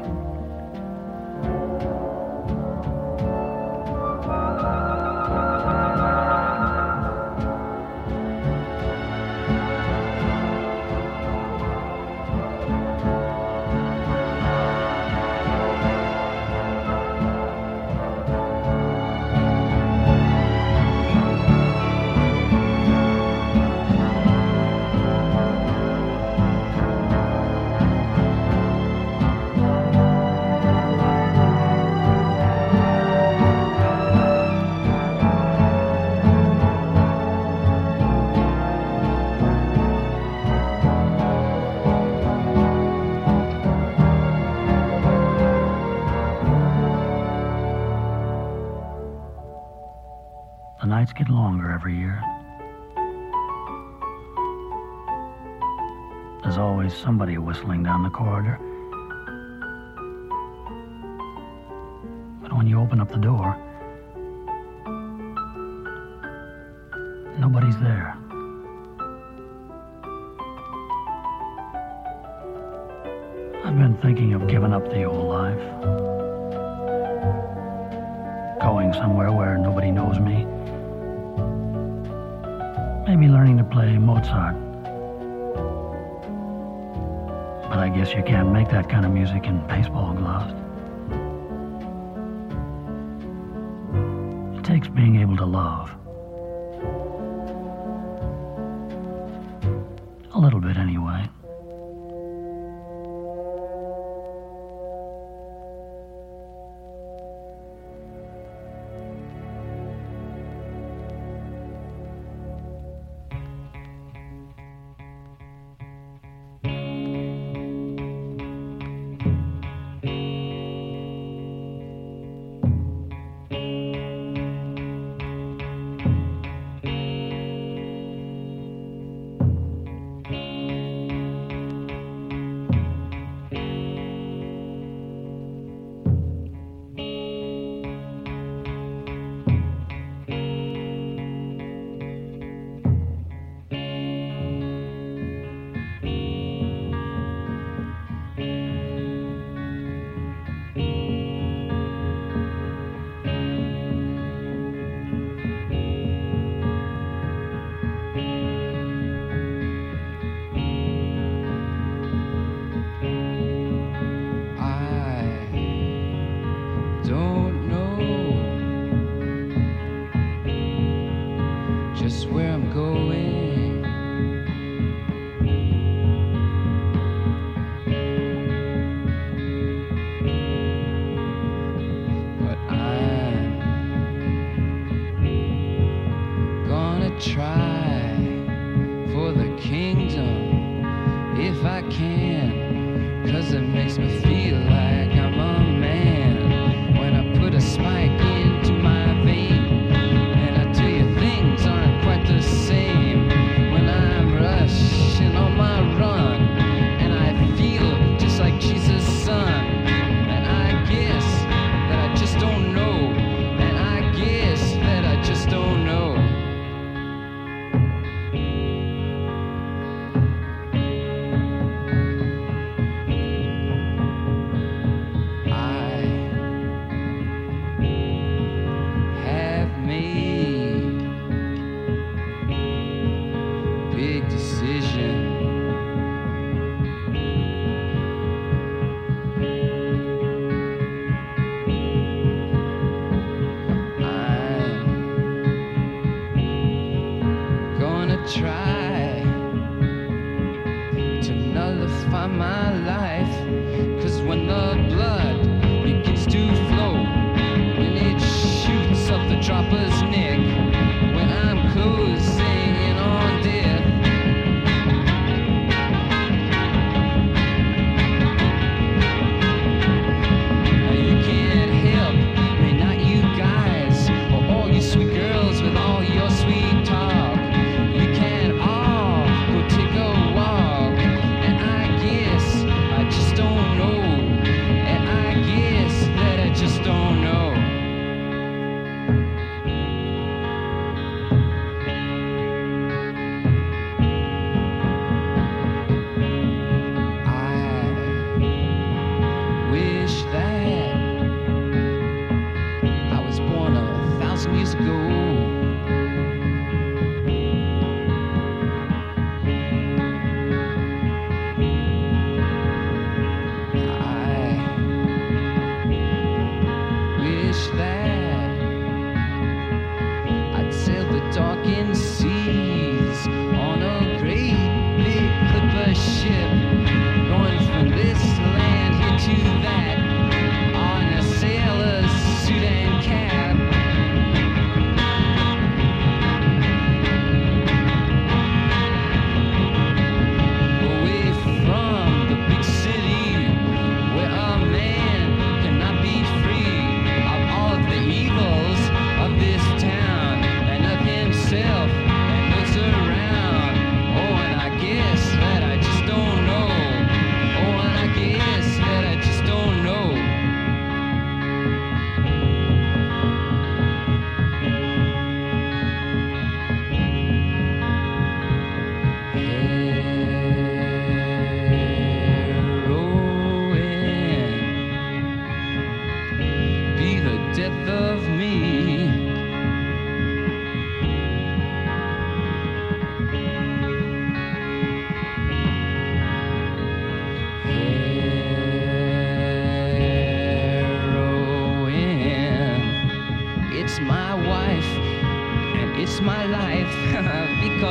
nights get longer every year. There's always somebody whistling down the corridor. But when you open up the door, nobody's there. I've been thinking of giving up the old life. Going somewhere where nobody knows me. Maybe learning to play Mozart. But I guess you can't make that kind of music in baseball gloves. It takes being able to love. A little bit anyway.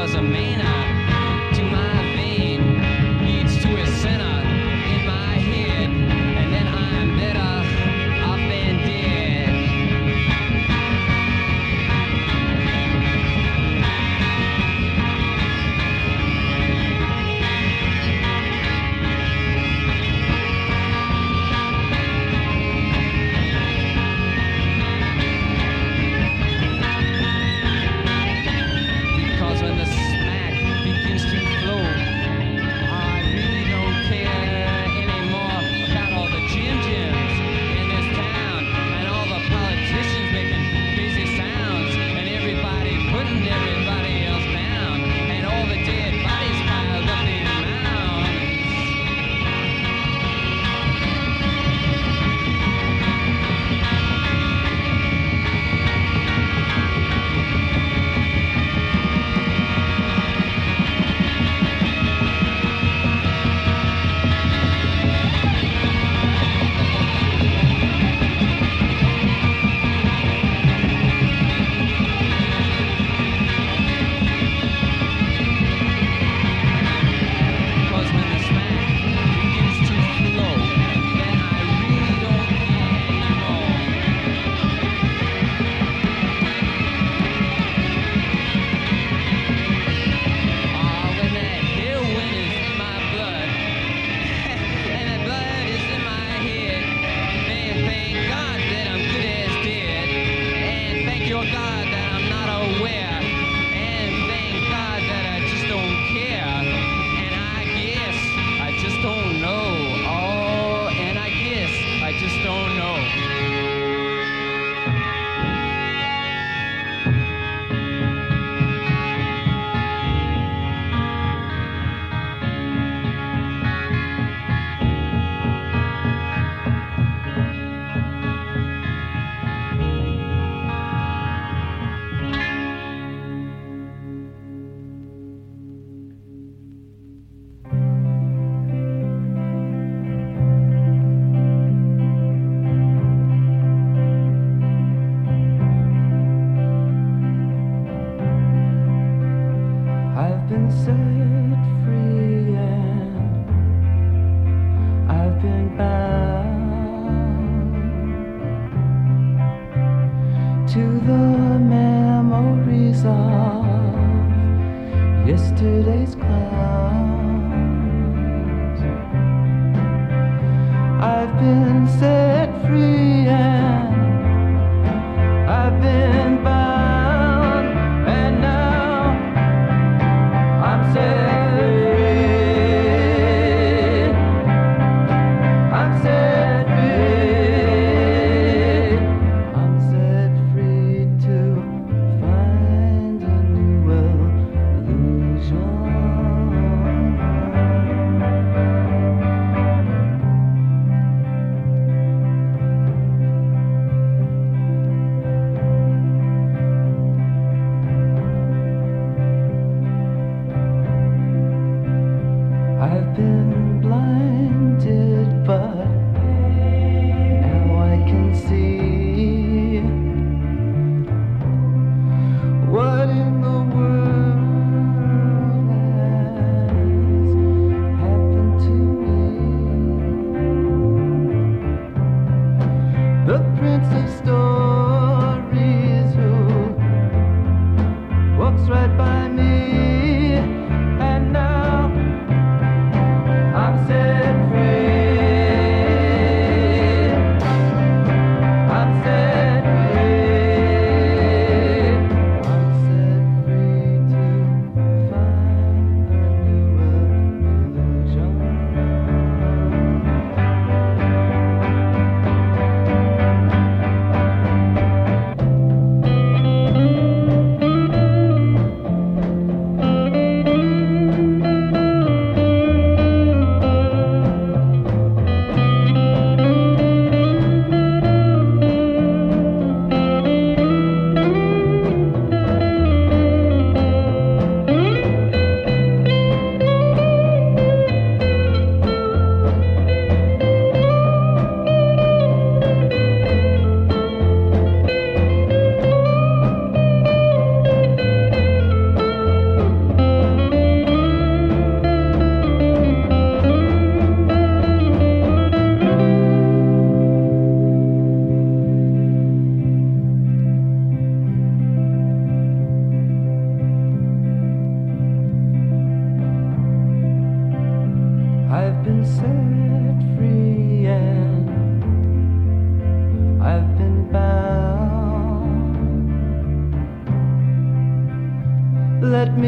was a mana to my vein, leads to a center in my head, and then I'm better off than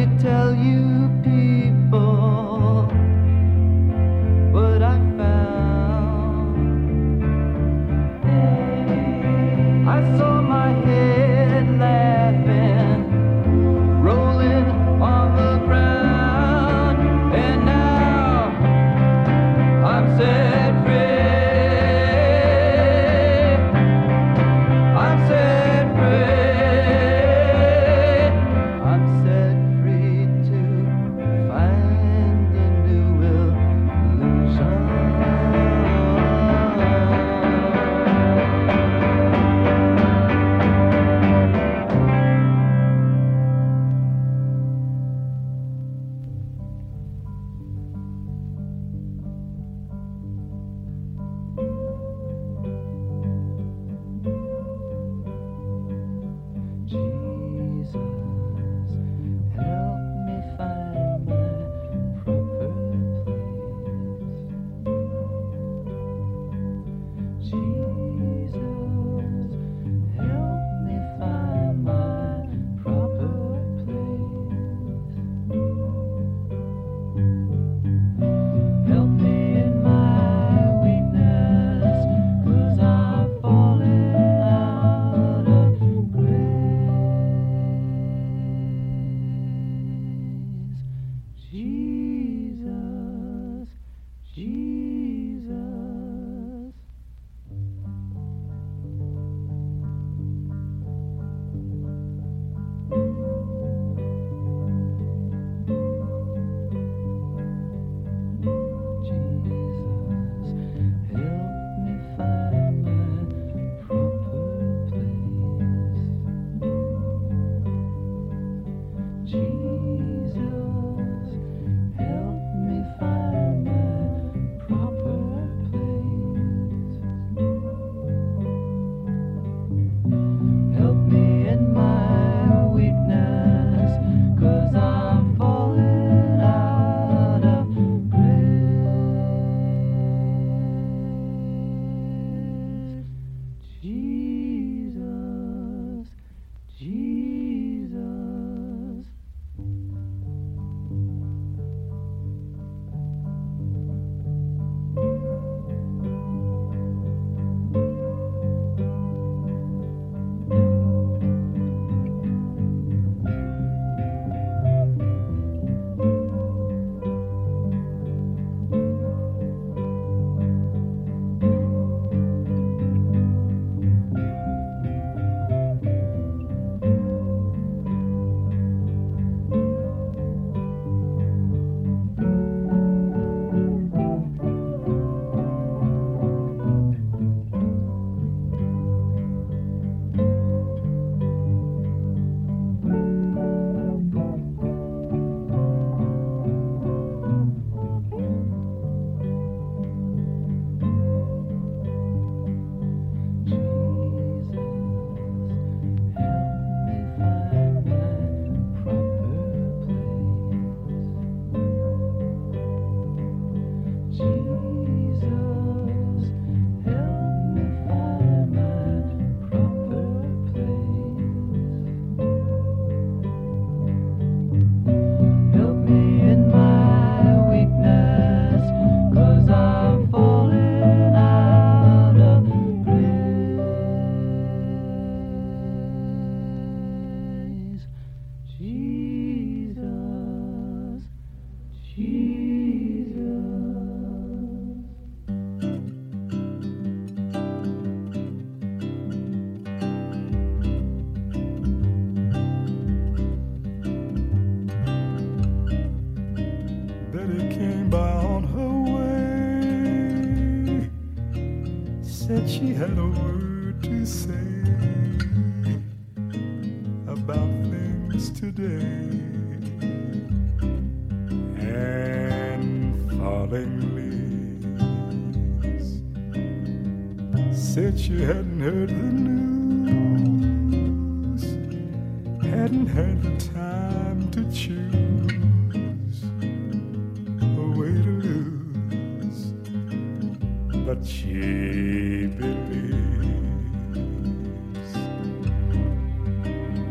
me tell you people what I found. I saw my head laughing, rolling on the ground, and now I'm set free.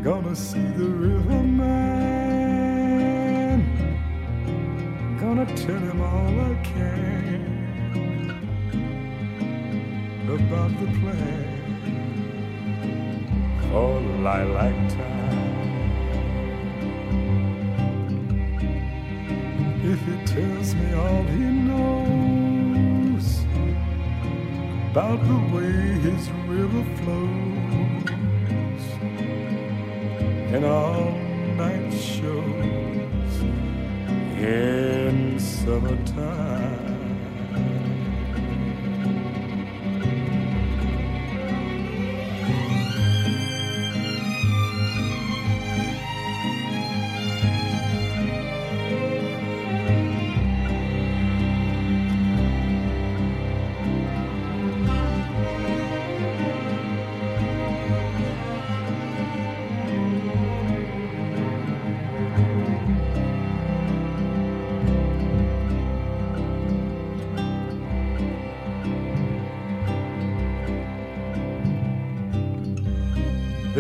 Gonna see the river man. the play called Lilac Time. If he tells me all he knows about the way his river flows and all night shows in summertime.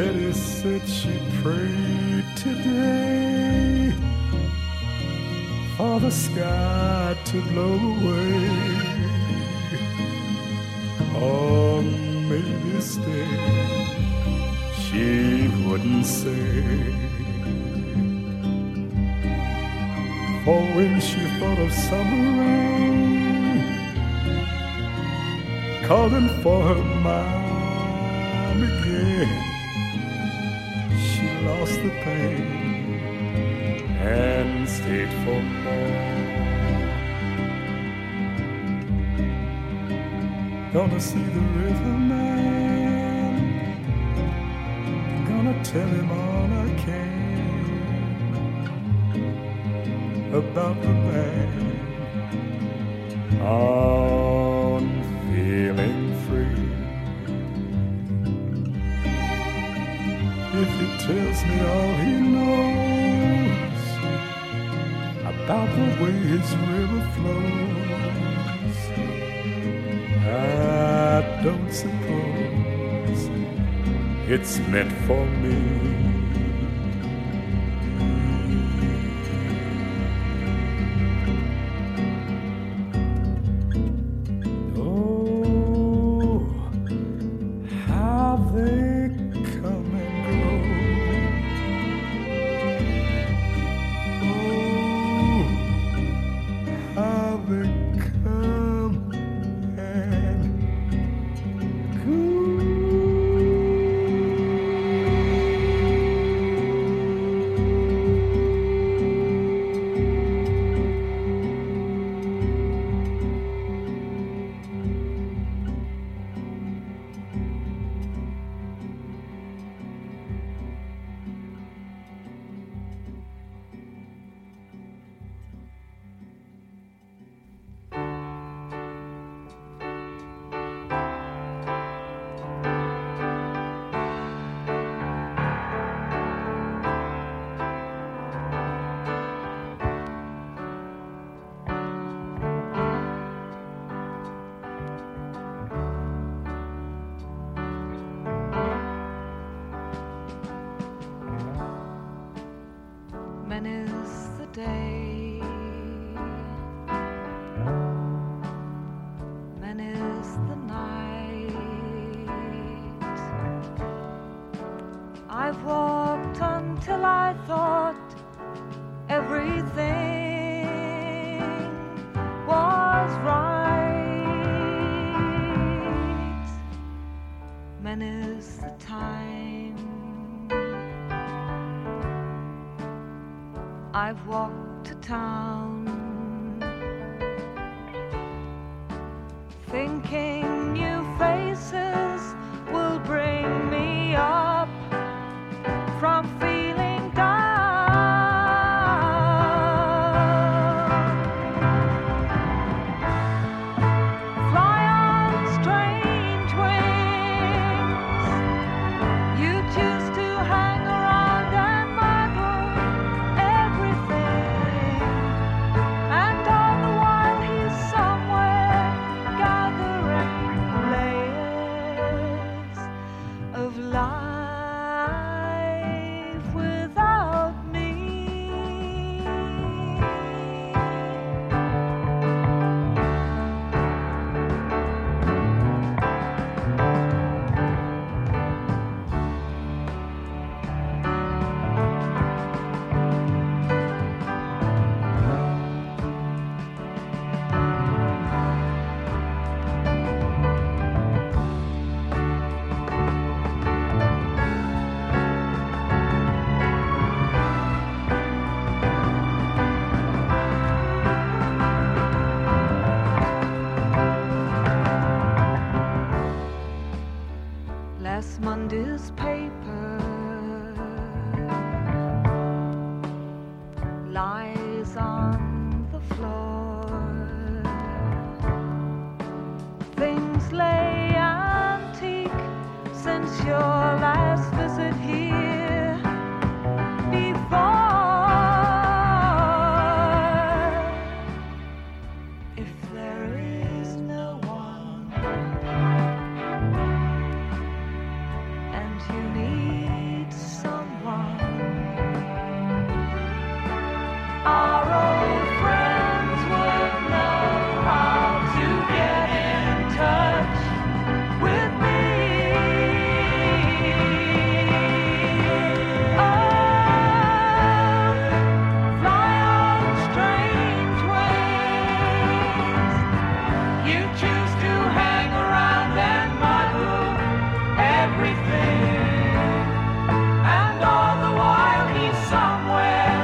Betty said she prayed today for the sky to blow away, or maybe stay, she wouldn't say. For when she thought of summer rain calling for her mom again, lost the pain and stayed for more. Gonna see the river man, gonna tell him all I can about the man on feeling free. If he tells me all he knows about the way his river flows, I don't suppose it's meant for me. Oh, how they last Monday's paper lies on the floor. Things lay antique since your last visit here before. If there is no one and you need someone, our old friends would know how to get in touch with me. Oh, fly on strange ways. You choose to hang around and model everything. And all the while he's somewhere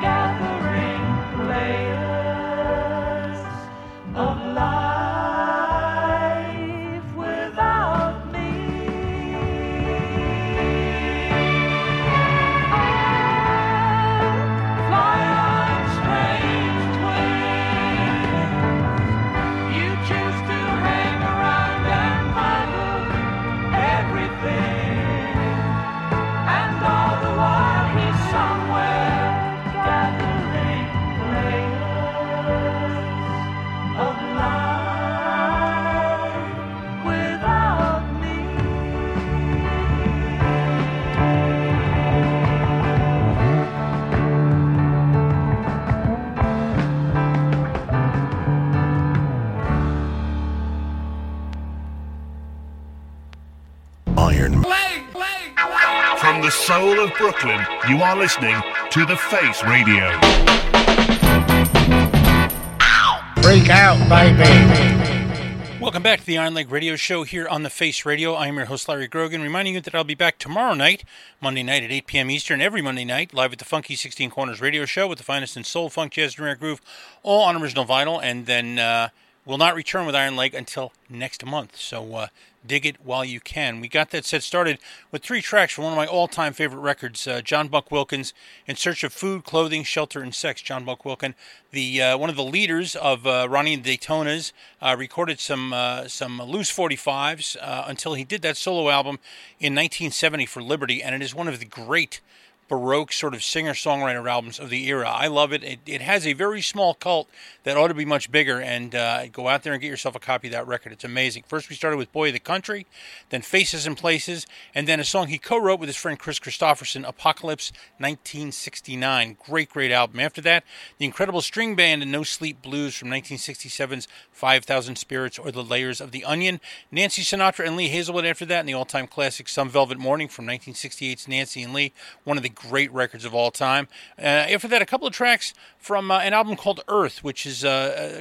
gathering layers of life without me. Fly on strange ways. You choose to hang around and model everything. And all the while he's somewhere gathering layers of life without me. Iron From the soul of Brooklyn, you are listening to The Face Radio. Freak out, baby. Welcome back to the Iron Leg Radio Show here on The Face Radio. I'm your host, Larry Grogan, reminding you that I'll be back tomorrow night, Monday night at 8 p.m. Eastern, every Monday night, live at the Funky 16 Corners Radio Show with the finest in soul, funk, jazz, and rare groove, all on original vinyl, and then will not return with Iron Leg until next month. So dig it while you can. We got that set started with three tracks from one of my all-time favorite records, John Buck Wilkins, In Search of Food, Clothing, Shelter, and Sex. John Buck Wilkins, the one of the leaders of Ronnie and the Daytonas, recorded some loose 45s until he did that solo album in 1970 for Liberty, and it is one of the great Baroque sort of singer-songwriter albums of the era. I love it. It has a very small cult that ought to be much bigger, and go out there and get yourself a copy of that record. It's amazing. First, we started with Boy of the Country, then Faces and Places, and then a song he co-wrote with his friend Chris Christopherson, Apocalypse 1969. Great, great album. After that, the incredible string band and No Sleep Blues from 1967's 5,000 Spirits or The Layers of the Onion. Nancy Sinatra and Lee Hazelwood after that, and the all-time classic Some Velvet Morning from 1968's Nancy and Lee, one of the great records of all time. After that, a couple of tracks from an album called Earth, which is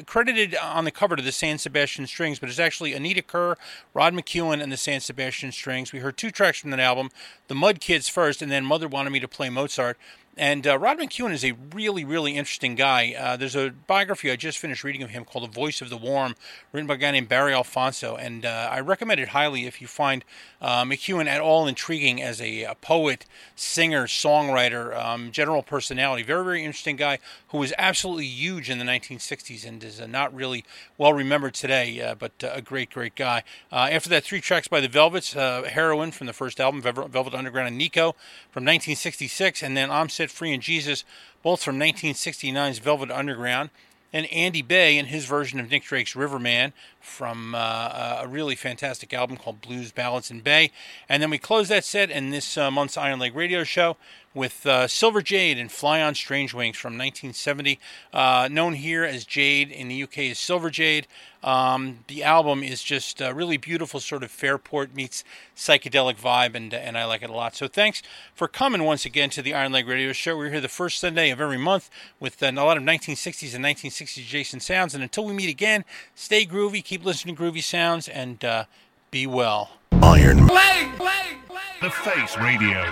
credited on the cover to the San Sebastian Strings, but it's actually Anita Kerr, Rod McKuen, and the San Sebastian Strings. We heard two tracks from that album, The Mud Kids first, and then Mother Wanted Me to Play Mozart. And Rod McKuen is a really, really interesting guy. There's a biography I just finished reading of him called The Voice of the Worm, written by a guy named Barry Alfonso. And I recommend it highly if you find McKuen at all intriguing as a poet, singer, songwriter, general personality. Very, very interesting guy who was absolutely huge in the 1960s and is not really well remembered today, but a great, great guy. After that, three tracks by the Velvets, Heroin from the first album, Velvet Underground, and Nico from 1966, and then I'm Set Free and Jesus, both from 1969's Velvet Underground, and Andy Bay and his version of Nick Drake's Riverman from a really fantastic album called Blues, Ballads, and Bay. And then we close that set in this month's Iron Leg Radio Show with Silver Jade and Fly on Strange Wings from 1970, known here as Jade, in the UK as Silver Jade. The album is just a really beautiful sort of Fairport meets psychedelic vibe, and I like it a lot. So thanks for coming once again to the Iron Leg Radio Show. We're here the first Sunday of every month with a lot of 1960s and 1960s adjacent sounds, and until we meet again, stay groovy, keep listening to groovy sounds, and be well. Iron Leg! The Face Radio.